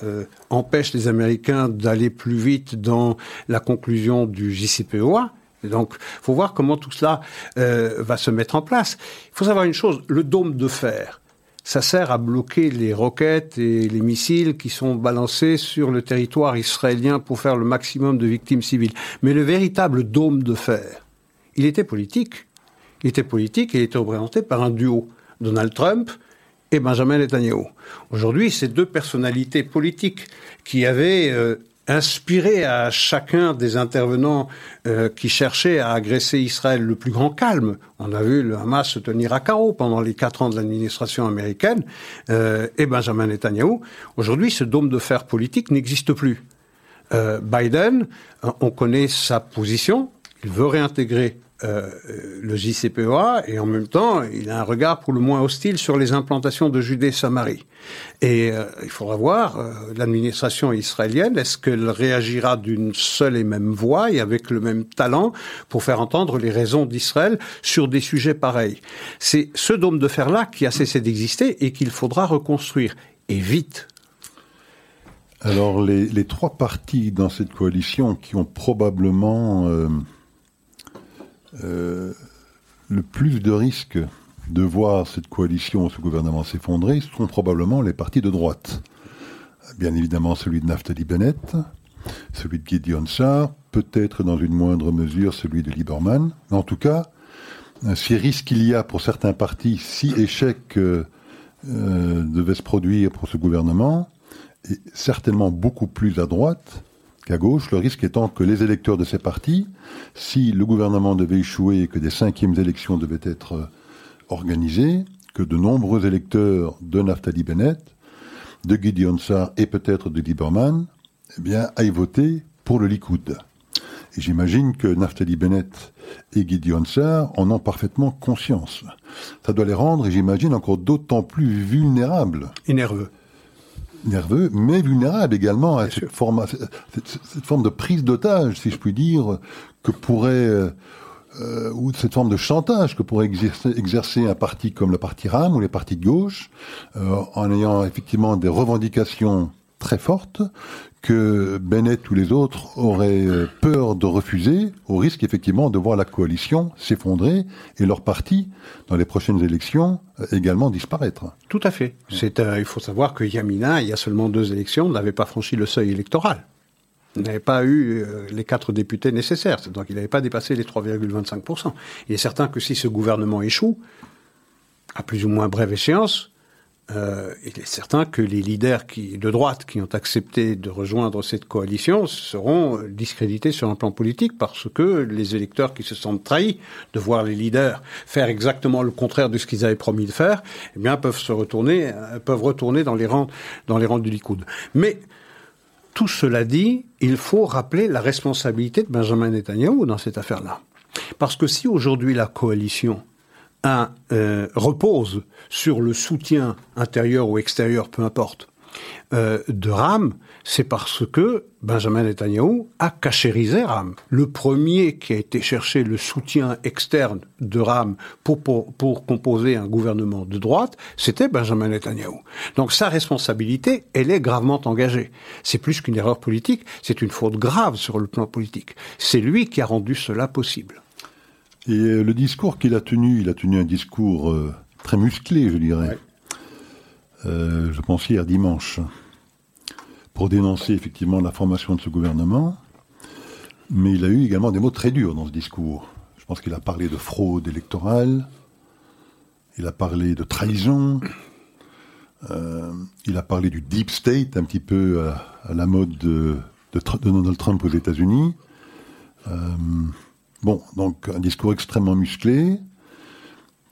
empêche les Américains d'aller plus vite dans la conclusion du JCPOA. Et donc, il faut voir comment tout cela va se mettre en place. Il faut savoir une chose, le dôme de fer, ça sert à bloquer les roquettes et les missiles qui sont balancés sur le territoire israélien pour faire le maximum de victimes civiles. Mais le véritable dôme de fer, il était politique. Il était représenté par un duo, Donald Trump et Benjamin Netanyahu. Aujourd'hui, ces 2 personnalités politiques qui avaient inspiré à chacun des intervenants qui cherchaient à agresser Israël le plus grand calme. On a vu le Hamas se tenir à carreau pendant les 4 ans de l'administration américaine et Benjamin Netanyahu. Aujourd'hui, ce dôme de fer politique n'existe plus. Biden, on connaît sa position, il veut réintégrer le JCPOA, et en même temps, il a un regard pour le moins hostile sur les implantations de Judée-Samarie. Et il faudra voir l'administration israélienne, est-ce qu'elle réagira d'une seule et même voix et avec le même talent pour faire entendre les raisons d'Israël sur des sujets pareils. C'est ce dôme de fer-là qui a cessé d'exister et qu'il faudra reconstruire, et vite. Alors, les 3 partis dans cette coalition qui ont probablement... le plus de risques de voir cette coalition, ce gouvernement s'effondrer, sont probablement les partis de droite. Bien évidemment, celui de Naftali Bennett, celui de Gideon Saar, peut-être dans une moindre mesure celui de Lieberman. En tout cas, si risque il y a pour certains partis, si échec devait se produire pour ce gouvernement, et certainement beaucoup plus à droite qu'à gauche, le risque étant que les électeurs de ces partis, si le gouvernement devait échouer et que des 5e élections devaient être organisées, que de nombreux électeurs de Naftali Bennett, de Gideon Saar et peut-être de Lieberman, aillent voter pour le Likoud. Et j'imagine que Naftali Bennett et Gideon Saar en ont parfaitement conscience. Ça doit les rendre, et j'imagine, encore d'autant plus vulnérables. Et nerveux. Nerveux, mais vulnérables également à cette forme de prise d'otage, si je puis dire, que pourrait... ou cette forme de chantage que pourrait exercer un parti comme le parti Ra'am ou les partis de gauche, en ayant effectivement des revendications très fortes que Bennett ou les autres auraient peur de refuser, au risque effectivement de voir la coalition s'effondrer et leur parti, dans les prochaines élections, également disparaître. Tout à fait. Il faut savoir que Yamina, il y a seulement 2 élections, n'avait pas franchi le seuil électoral. Il n'avait pas eu les 4 députés nécessaires, donc il n'avait pas dépassé les 3,25%. Il est certain que si ce gouvernement échoue, à plus ou moins brève échéance, il est certain que les leaders de droite qui ont accepté de rejoindre cette coalition seront discrédités sur un plan politique, parce que les électeurs qui se sentent trahis de voir les leaders faire exactement le contraire de ce qu'ils avaient promis de faire, eh bien peuvent retourner dans les rangs du Likoud. Mais tout cela dit, il faut rappeler la responsabilité de Benjamin Netanyahou dans cette affaire-là. Parce que si aujourd'hui la coalition repose sur le soutien intérieur ou extérieur, peu importe, de Ra'am, c'est parce que Benjamin Netanyahou a cachérisé Ra'am. Le premier qui a été chercher le soutien externe de Ra'am pour composer un gouvernement de droite, c'était Benjamin Netanyahou. Donc sa responsabilité, elle est gravement engagée. C'est plus qu'une erreur politique, c'est une faute grave sur le plan politique. C'est lui qui a rendu cela possible. Et le discours qu'il a tenu, un discours très musclé, je dirais. Ouais. Je pense hier dimanche, pour dénoncer effectivement la formation de ce gouvernement, mais il a eu également des mots très durs dans ce discours. Je pense qu'il a parlé de fraude électorale, il a parlé de trahison, il a parlé du deep state, un petit peu à la mode de Donald Trump aux États-Unis. Donc un discours extrêmement musclé,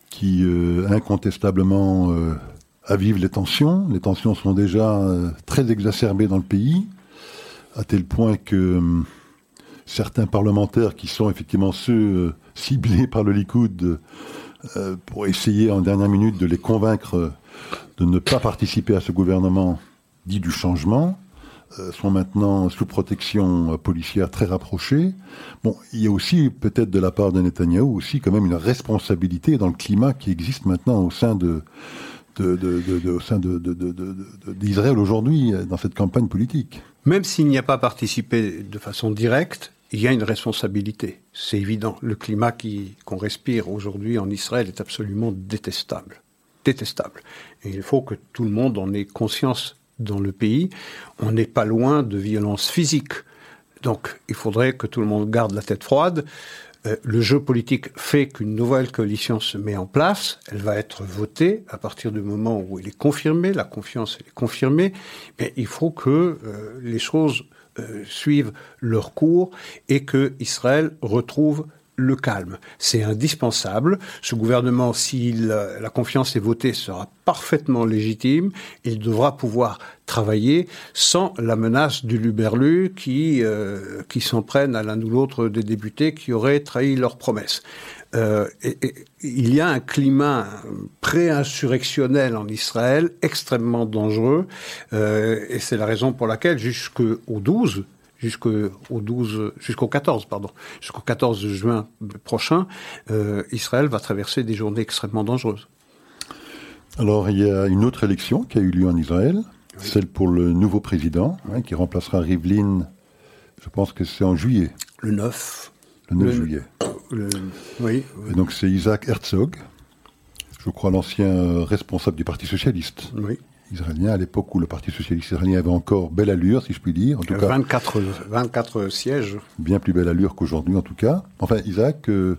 qui incontestablement... avive les tensions. Les tensions sont déjà très exacerbées dans le pays, à tel point que certains parlementaires, qui sont effectivement ceux ciblés par le Likoud pour essayer en dernière minute de les convaincre de ne pas participer à ce gouvernement dit du changement, sont maintenant sous protection policière très rapprochée. Il y a aussi, peut-être de la part de Netanyahou, aussi quand même une responsabilité dans le climat qui existe maintenant au sein d'Israël aujourd'hui, dans cette campagne politique. Même s'il n'y a pas participé de façon directe, il y a une responsabilité. C'est évident. Le climat qu'on respire aujourd'hui en Israël est absolument détestable. Détestable. Et il faut que tout le monde en ait conscience dans le pays. On n'est pas loin de violences physiques. Donc, il faudrait que tout le monde garde la tête froide. Le jeu politique fait qu'une nouvelle coalition se met en place, elle va être votée à partir du moment où elle est confirmée, la confiance est confirmée, mais il faut que les choses suivent leur cours et que Israël retrouve le calme. C'est indispensable. Ce gouvernement, si la confiance est votée, sera parfaitement légitime. Il devra pouvoir travailler sans la menace du Luberlu qui s'en prenne à l'un ou l'autre des députés qui auraient trahi leurs promesses. Il y a un climat pré-insurrectionnel en Israël extrêmement dangereux. Et c'est la raison pour laquelle jusqu'au 14 juin prochain, Israël va traverser des journées extrêmement dangereuses. Alors, il y a une autre élection qui a eu lieu en Israël, oui. Celle pour le nouveau président, qui remplacera Rivlin, je pense que c'est en juillet. Le 9. Le 9 juillet. Oui. Et donc, c'est Isaac Herzog, je crois l'ancien responsable du Parti socialiste. Oui. Israélien, à l'époque où le Parti socialiste israélien avait encore belle allure, si je puis dire. En tout cas, 24 sièges. Bien plus belle allure qu'aujourd'hui, en tout cas. Enfin, Isaac, que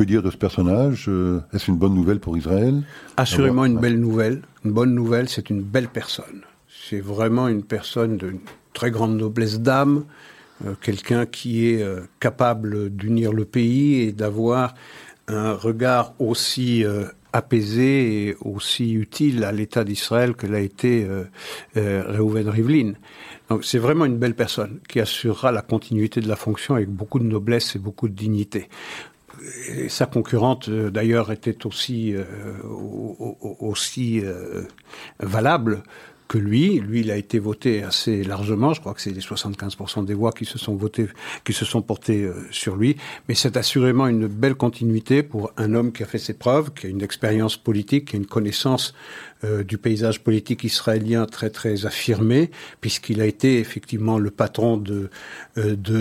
dire de ce personnage ? Est-ce une bonne nouvelle pour Israël ? Assurément une belle nouvelle. Une bonne nouvelle, c'est une belle personne. C'est vraiment une personne d'une très grande noblesse d'âme, quelqu'un qui est capable d'unir le pays et d'avoir un regard aussi apaisée et aussi utile à l'État d'Israël que l'a été Reuven Rivlin. Donc c'est vraiment une belle personne qui assurera la continuité de la fonction avec beaucoup de noblesse et beaucoup de dignité. Et sa concurrente, d'ailleurs, était aussi valable que lui. Lui, il a été voté assez largement. Je crois que c'est les 75% des voix qui se sont portées sur lui. Mais c'est assurément une belle continuité pour un homme qui a fait ses preuves, qui a une expérience politique, qui a une connaissance du paysage politique israélien très très affirmé, puisqu'il a été effectivement le patron de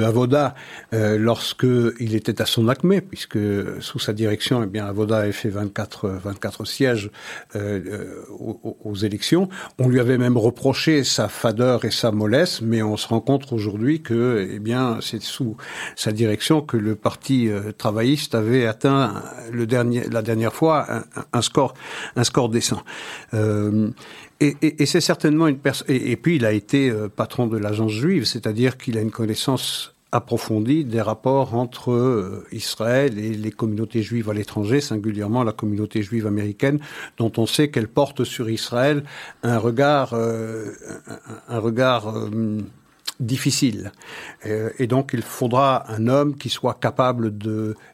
Avoda lorsque il était à son acmé, puisque sous sa direction, eh bien Avoda avait fait 24 sièges aux élections. On lui avait même reproché sa fadeur et sa mollesse, mais on se rend compte aujourd'hui que, eh bien, c'est sous sa direction que le parti travailliste avait atteint la dernière fois un score décent. Et c'est certainement une personne. Et puis il a été patron de l'agence juive, c'est-à-dire qu'il a une connaissance approfondie des rapports entre Israël et les communautés juives à l'étranger, singulièrement la communauté juive américaine, dont on sait qu'elle porte sur Israël un regard difficile. Et donc il faudra un homme qui soit capable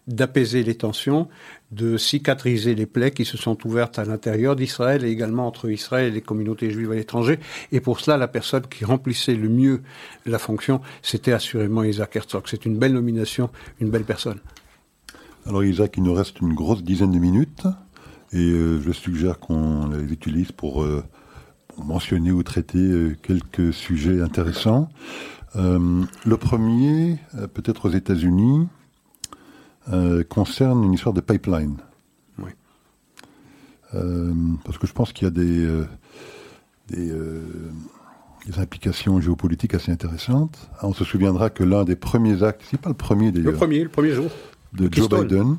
d'apaiser les tensions, de cicatriser les plaies qui se sont ouvertes à l'intérieur d'Israël et également entre Israël et les communautés juives à l'étranger. Et pour cela, la personne qui remplissait le mieux la fonction, c'était assurément Isaac Herzog. C'est une belle nomination, une belle personne. Alors Isaac, il nous reste une grosse dizaine de minutes et je suggère qu'on les utilise pour mentionner ou traiter quelques sujets intéressants. Le premier, peut-être aux États-Unis, concerne une histoire de pipeline. Oui. Parce que je pense qu'il y a des implications géopolitiques assez intéressantes. On se souviendra que l'un des premiers actes, si pas le premier d'ailleurs, le premier jour de Joe Biden,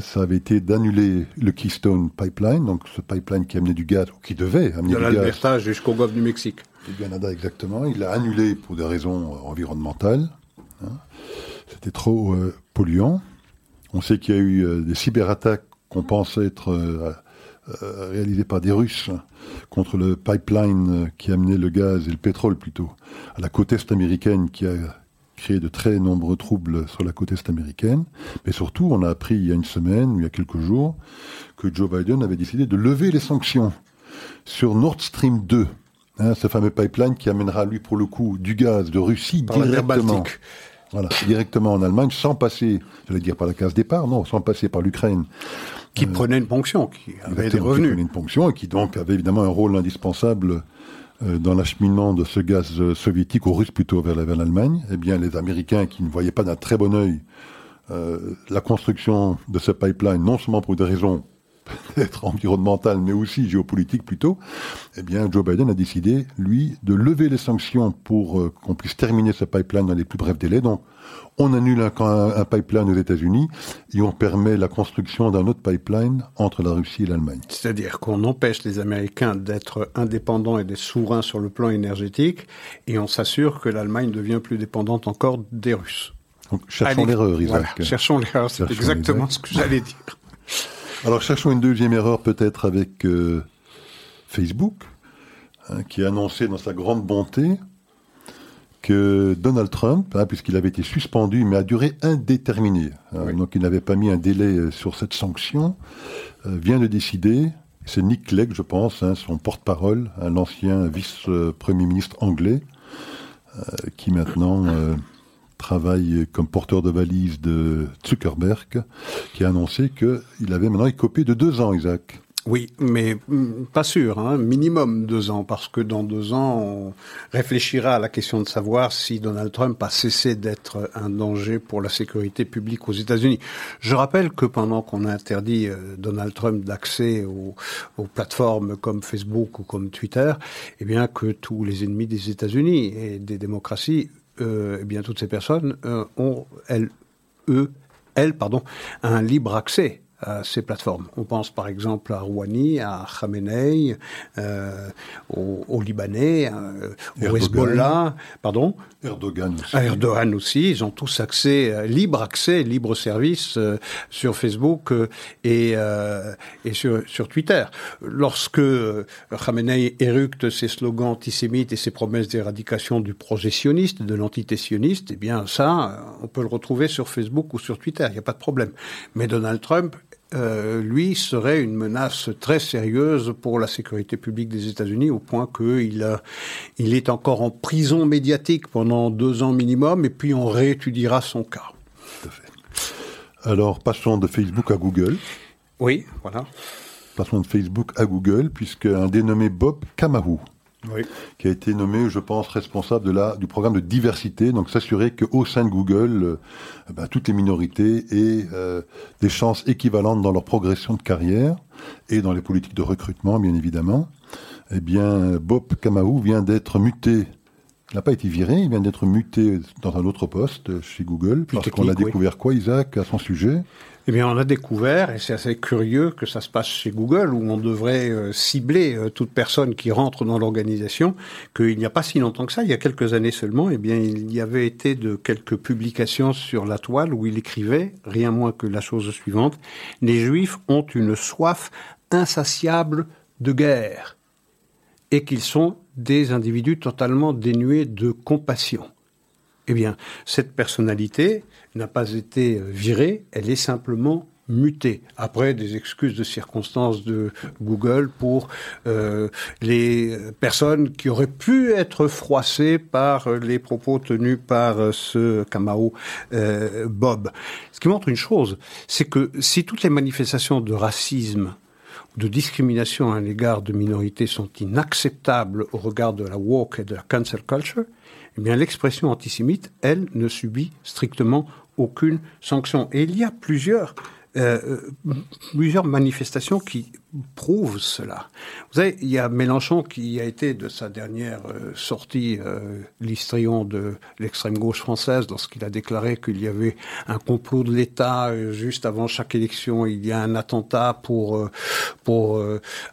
ça avait été d'annuler le Keystone Pipeline, donc ce pipeline qui amenait du gaz, ou qui devait amener du gaz. De l'Alberta jusqu'au golfe du Mexique. Du Canada, exactement. Il l'a annulé pour des raisons environnementales. C'était trop polluant. On sait qu'il y a eu des cyberattaques qu'on pense être réalisées par des Russes contre le pipeline qui amenait le gaz et le pétrole plutôt à la côte est américaine, qui a créé de très nombreux troubles sur la côte est américaine. Mais surtout, on a appris il y a une semaine, il y a quelques jours, que Joe Biden avait décidé de lever les sanctions sur Nord Stream 2, ce fameux pipeline qui amènera, lui, pour le coup, du gaz de Russie directement. Voilà, directement en Allemagne, sans passer, j'allais dire par la case départ, non, sans passer par l'Ukraine. Qui prenait une ponction, qui avait des revenus. Qui prenait une ponction et qui donc avait évidemment un rôle indispensable dans l'acheminement de ce gaz soviétique, ou russe plutôt, vers l'Allemagne. Eh bien, les Américains qui ne voyaient pas d'un très bon œil la construction de ce pipeline, non seulement pour des raisons peut-être environnementales, mais aussi géopolitiques plutôt, eh bien, Joe Biden a décidé, lui, de lever les sanctions pour qu'on puisse terminer ce pipeline dans les plus brefs délais. Donc, on annule un pipeline aux États-Unis et on permet la construction d'un autre pipeline entre la Russie et l'Allemagne. C'est-à-dire qu'on empêche les Américains d'être indépendants et des souverains sur le plan énergétique, et on s'assure que l'Allemagne devient plus dépendante encore des Russes. Donc, cherchons l'erreur, Isaac. Voilà, cherchons l'erreur, c'est exactement ce que j'allais dire. Alors, cherchons une deuxième erreur, peut-être avec Facebook, qui a annoncé dans sa grande bonté que Donald Trump, puisqu'il avait été suspendu, mais à durée indéterminée, oui. Donc il n'avait pas mis un délai sur cette sanction, vient de décider, c'est Nick Clegg, je pense, son porte-parole, l'ancien vice-premier ministre anglais, qui maintenant... travaille comme porteur de valise de Zuckerberg, qui a annoncé qu'il avait maintenant écopé de 2 ans, Isaac. Oui, mais pas sûr, minimum 2 ans, parce que dans 2 ans, on réfléchira à la question de savoir si Donald Trump a cessé d'être un danger pour la sécurité publique aux États-Unis. Je rappelle que pendant qu'on a interdit Donald Trump d'accès aux plateformes comme Facebook ou comme Twitter, eh bien que tous les ennemis des États-Unis et des démocraties, eh bien, toutes ces personnes ont, elles, un libre accès ces plateformes. On pense par exemple à Rouhani, à Khamenei, aux Libanais, au Hezbollah, pardon. Erdogan aussi. Erdogan aussi, ils ont tous accès, libre service sur Facebook et sur Twitter. Lorsque Khamenei éructe ses slogans antisémites et ses promesses d'éradication du projet sioniste, de l'entité sioniste, eh bien ça, on peut le retrouver sur Facebook ou sur Twitter, il n'y a pas de problème. Mais Donald Trump, lui, serait une menace très sérieuse pour la sécurité publique des États-Unis, au point qu'il est encore en prison médiatique pendant 2 ans minimum, et puis on réétudiera son cas. Tout à fait. Alors, passons de Facebook à Google. Oui, voilà. Passons de Facebook à Google, puisque un dénommé Bob Kamahou, oui, qui a été nommé, je pense, responsable du programme de diversité, donc s'assurer qu'au sein de Google, toutes les minorités aient des chances équivalentes dans leur progression de carrière et dans les politiques de recrutement, bien évidemment. Eh bien, Bob Kamahou vient d'être muté. Il n'a pas été viré, il vient d'être muté dans un autre poste chez Google, parce qu'on a découvert quoi, Isaac, à son sujet ? Eh bien, on a découvert, et c'est assez curieux que ça se passe chez Google, où on devrait cibler toute personne qui rentre dans l'organisation, qu'il n'y a pas si longtemps que ça, il y a quelques années seulement, eh bien, il y avait été de quelques publications sur la toile où il écrivait, rien moins que la chose suivante, « Les Juifs ont une soif insatiable de guerre, et qu'ils sont des individus totalement dénués de compassion ». Eh bien, cette personnalité n'a pas été virée, elle est simplement mutée. Après, des excuses de circonstances de Google pour les personnes qui auraient pu être froissées par les propos tenus par ce Kamahou Bob. Ce qui montre une chose, c'est que si toutes les manifestations de racisme, de discrimination à l'égard de minorités sont inacceptables au regard de la woke et de la cancel culture, eh bien, l'expression antisémite, elle, ne subit strictement aucune sanction. Et il y a plusieurs manifestations qui prouvent cela. Vous savez, il y a Mélenchon qui a été, de sa dernière sortie, l'histrion de l'extrême-gauche française, lorsqu'il a déclaré qu'il y avait un complot de l'État, juste avant chaque élection, il y a un attentat pour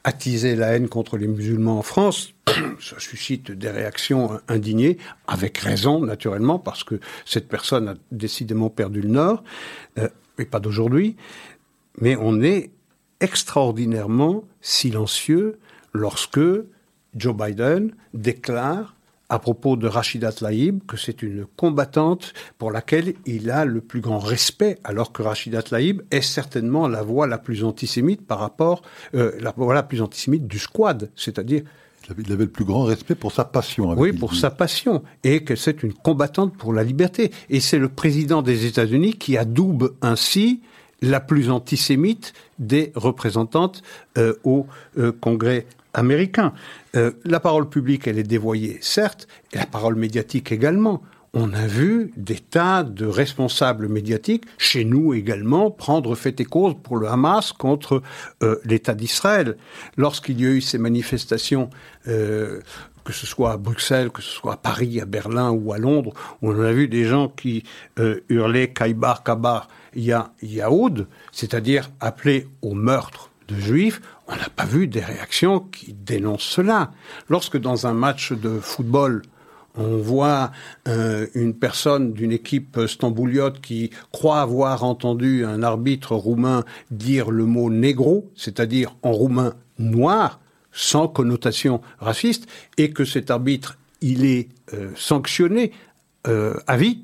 attiser la haine contre les musulmans en France. Ça suscite des réactions indignées, avec raison, naturellement, parce que cette personne a décidément perdu le nord. Et pas d'aujourd'hui, mais on est extraordinairement silencieux lorsque Joe Biden déclare à propos de Rachida Tlaib que c'est une combattante pour laquelle il a le plus grand respect, alors que Rachida Tlaib est certainement la voix la plus antisémite par rapport, la voix la plus antisémite du squad, c'est-à-dire... Il avait le plus grand respect pour sa passion. Oui, pour sa passion. Et que c'est une combattante pour la liberté. Et c'est le président des États-Unis qui adoube ainsi la plus antisémite des représentantes au Congrès américain. La parole publique, elle est dévoyée, certes, et la parole médiatique également. On a vu des tas de responsables médiatiques, chez nous également, prendre fait et cause pour le Hamas contre l'État d'Israël. Lorsqu'il y a eu ces manifestations, que ce soit à Bruxelles, que ce soit à Paris, à Berlin ou à Londres, on a vu des gens qui hurlaient « Kaïbar, Kabar, Yahoud », c'est-à-dire appelés au meurtre de Juifs. On n'a pas vu des réactions qui dénoncent cela. Lorsque dans un match de football, on voit une personne d'une équipe stambouliote qui croit avoir entendu un arbitre roumain dire le mot « négro », c'est-à-dire en roumain « noir », sans connotation raciste, et que cet arbitre, il est sanctionné à vie,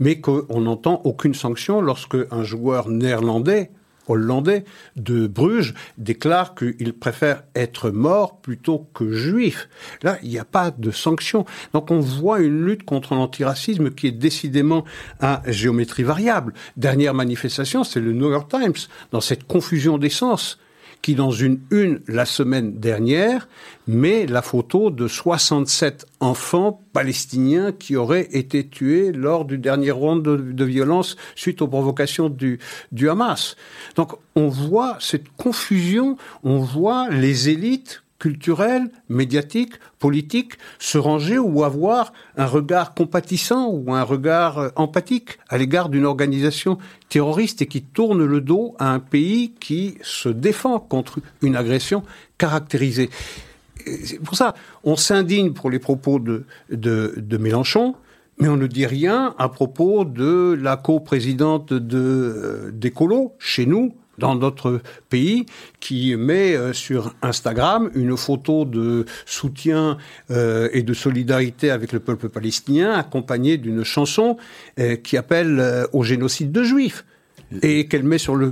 mais qu'on n'entend aucune sanction lorsque un joueur néerlandais, hollandais, de Bruges, déclare qu'il préfère être mort plutôt que juif. Là, il n'y a pas de sanction. Donc on voit une lutte contre l'antiracisme qui est décidément à géométrie variable. Dernière manifestation, c'est le New York Times, dans cette confusion des sens, qui dans une la semaine dernière, met la photo de 67 enfants palestiniens qui auraient été tués lors du dernier round de violence suite aux provocations du Hamas. Donc on voit cette confusion, on voit les élites culturelle, médiatique, politique, se ranger ou avoir un regard compatissant ou un regard empathique à l'égard d'une organisation terroriste et qui tourne le dos à un pays qui se défend contre une agression caractérisée. Et c'est pour ça, on s'indigne pour les propos de Mélenchon, mais on ne dit rien à propos de la coprésidente d'Écolo, chez nous, dans notre pays, qui met sur Instagram une photo de soutien et de solidarité avec le peuple palestinien, accompagnée d'une chanson qui appelle au génocide de Juifs, et qu'elle met sur le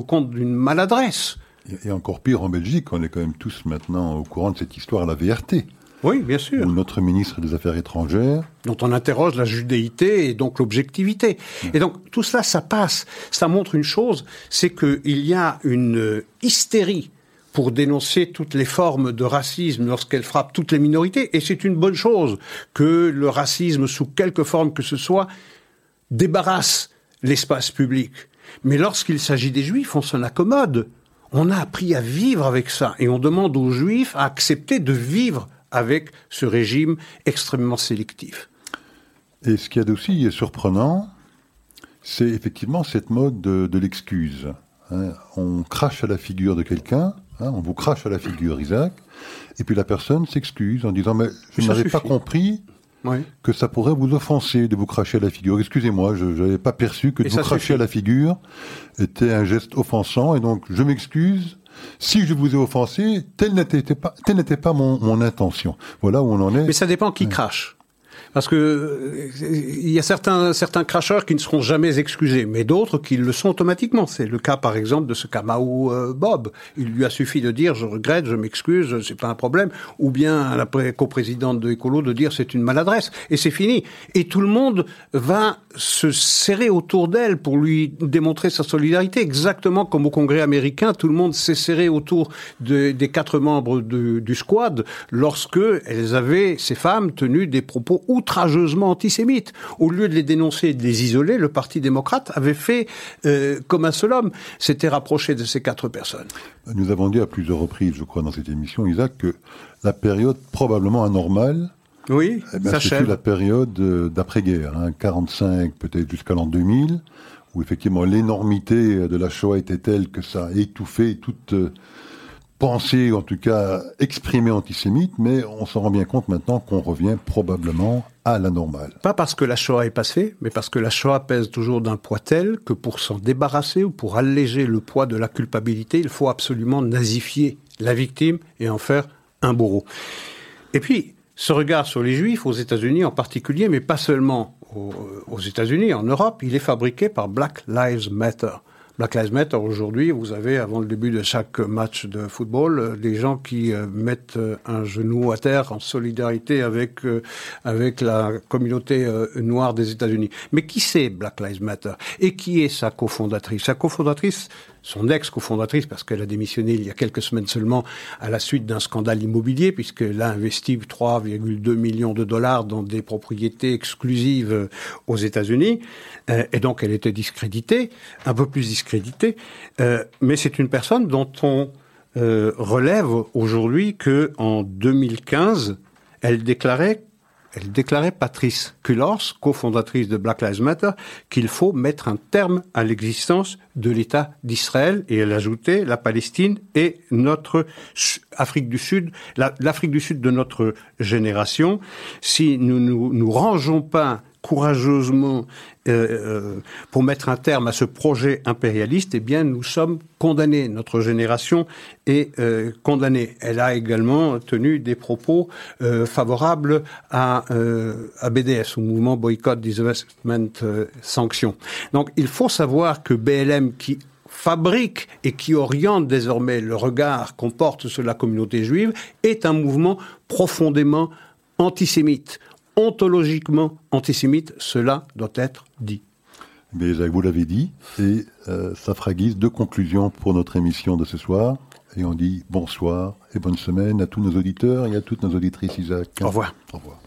compte d'une maladresse. Et encore pire, en Belgique, on est quand même tous maintenant au courant de cette histoire à la VRT. Oui, bien sûr. Ou notre ministre des Affaires étrangères. Dont on interroge la judéité et donc l'objectivité. Ouais. Et donc, tout cela, ça passe. Ça montre une chose, c'est qu'il y a une hystérie pour dénoncer toutes les formes de racisme lorsqu'elles frappent toutes les minorités. Et c'est une bonne chose que le racisme, sous quelque forme que ce soit, débarrasse l'espace public. Mais lorsqu'il s'agit des Juifs, on s'en accommode. On a appris à vivre avec ça. Et on demande aux Juifs à accepter de vivre avec ce régime extrêmement sélectif. Et ce qu'il y a d'aussi surprenant, c'est effectivement cette mode de l'excuse. Hein, on crache à la figure de quelqu'un, on vous crache à la figure, Isaac, et puis la personne s'excuse en disant « mais je n'avais pas compris ». Oui. Que ça pourrait vous offenser de vous cracher à la figure. Excusez-moi, je n'avais pas perçu que de vous cracher à la figure était un geste offensant, et donc je m'excuse si je vous ai offensé, telle n'était pas mon intention. Voilà où on en est. Mais ça dépend qui crache. Parce que il y a certains cracheurs qui ne seront jamais excusés, mais d'autres qui le sont automatiquement. C'est le cas, par exemple, de ce Kamahou Bob. Il lui a suffi de dire « je regrette, je m'excuse, c'est pas un problème », ou bien à la coprésidente de Écolo de dire « c'est une maladresse ». Et c'est fini. Et tout le monde va se serrer autour d'elle pour lui démontrer sa solidarité, exactement comme au Congrès américain, tout le monde s'est serré autour des 4 membres du squad lorsque elles avaient, ces femmes, tenu des propos outrageusement antisémites. Au lieu de les dénoncer et de les isoler, le Parti démocrate avait fait comme un seul homme, s'était rapproché de ces 4 personnes. Nous avons dit à plusieurs reprises, je crois, dans cette émission, Isaac, que la période probablement anormale, oui, s'achève. C'est la période d'après-guerre, 45 peut-être jusqu'à l'an 2000, où effectivement l'énormité de la Shoah était telle que ça a étouffé toute pensée, en tout cas exprimée antisémite, mais on s'en rend bien compte maintenant qu'on revient probablement à la normale. Pas parce que la Shoah est passée, mais parce que la Shoah pèse toujours d'un poids tel que pour s'en débarrasser ou pour alléger le poids de la culpabilité, il faut absolument nazifier la victime et en faire un bourreau. Et puis, ce regard sur les Juifs, aux États-Unis en particulier, mais pas seulement aux États-Unis, en Europe, il est fabriqué par Black Lives Matter. Black Lives Matter, aujourd'hui, vous avez, avant le début de chaque match de football, des gens qui mettent un genou à terre en solidarité avec la communauté noire des États-Unis. Mais qui c'est Black Lives Matter ? Et qui est sa cofondatrice ? Sa cofondatrice, son ex-cofondatrice, parce qu'elle a démissionné il y a quelques semaines seulement à la suite d'un scandale immobilier, puisqu'elle a investi 3,2 millions de dollars dans des propriétés exclusives aux États-Unis. Et donc, elle était discréditée, un peu plus discréditée. Mais c'est une personne dont on relève aujourd'hui qu'en 2015, elle déclarait Patrice Cullors, cofondatrice de Black Lives Matter, qu'il faut mettre un terme à l'existence de l'État d'Israël. Et elle ajoutait la Palestine et notre Afrique du Sud, l'Afrique du Sud de notre génération. Si nous ne nous rangeons pas courageusement pour mettre un terme à ce projet impérialiste, eh bien nous sommes condamnés, notre génération est condamnée. Elle a également tenu des propos favorables à BDS, au mouvement Boycott, Divestment, Sanctions. Donc il faut savoir que BLM, qui fabrique et qui oriente désormais le regard qu'on porte sur la communauté juive, est un mouvement profondément antisémite, ontologiquement antisémite, cela doit être dit. Mais vous l'avez dit, et ça fraguise 2 conclusions pour notre émission de ce soir. Et on dit bonsoir et bonne semaine à tous nos auditeurs et à toutes nos auditrices, Isaac. Au revoir. Au revoir.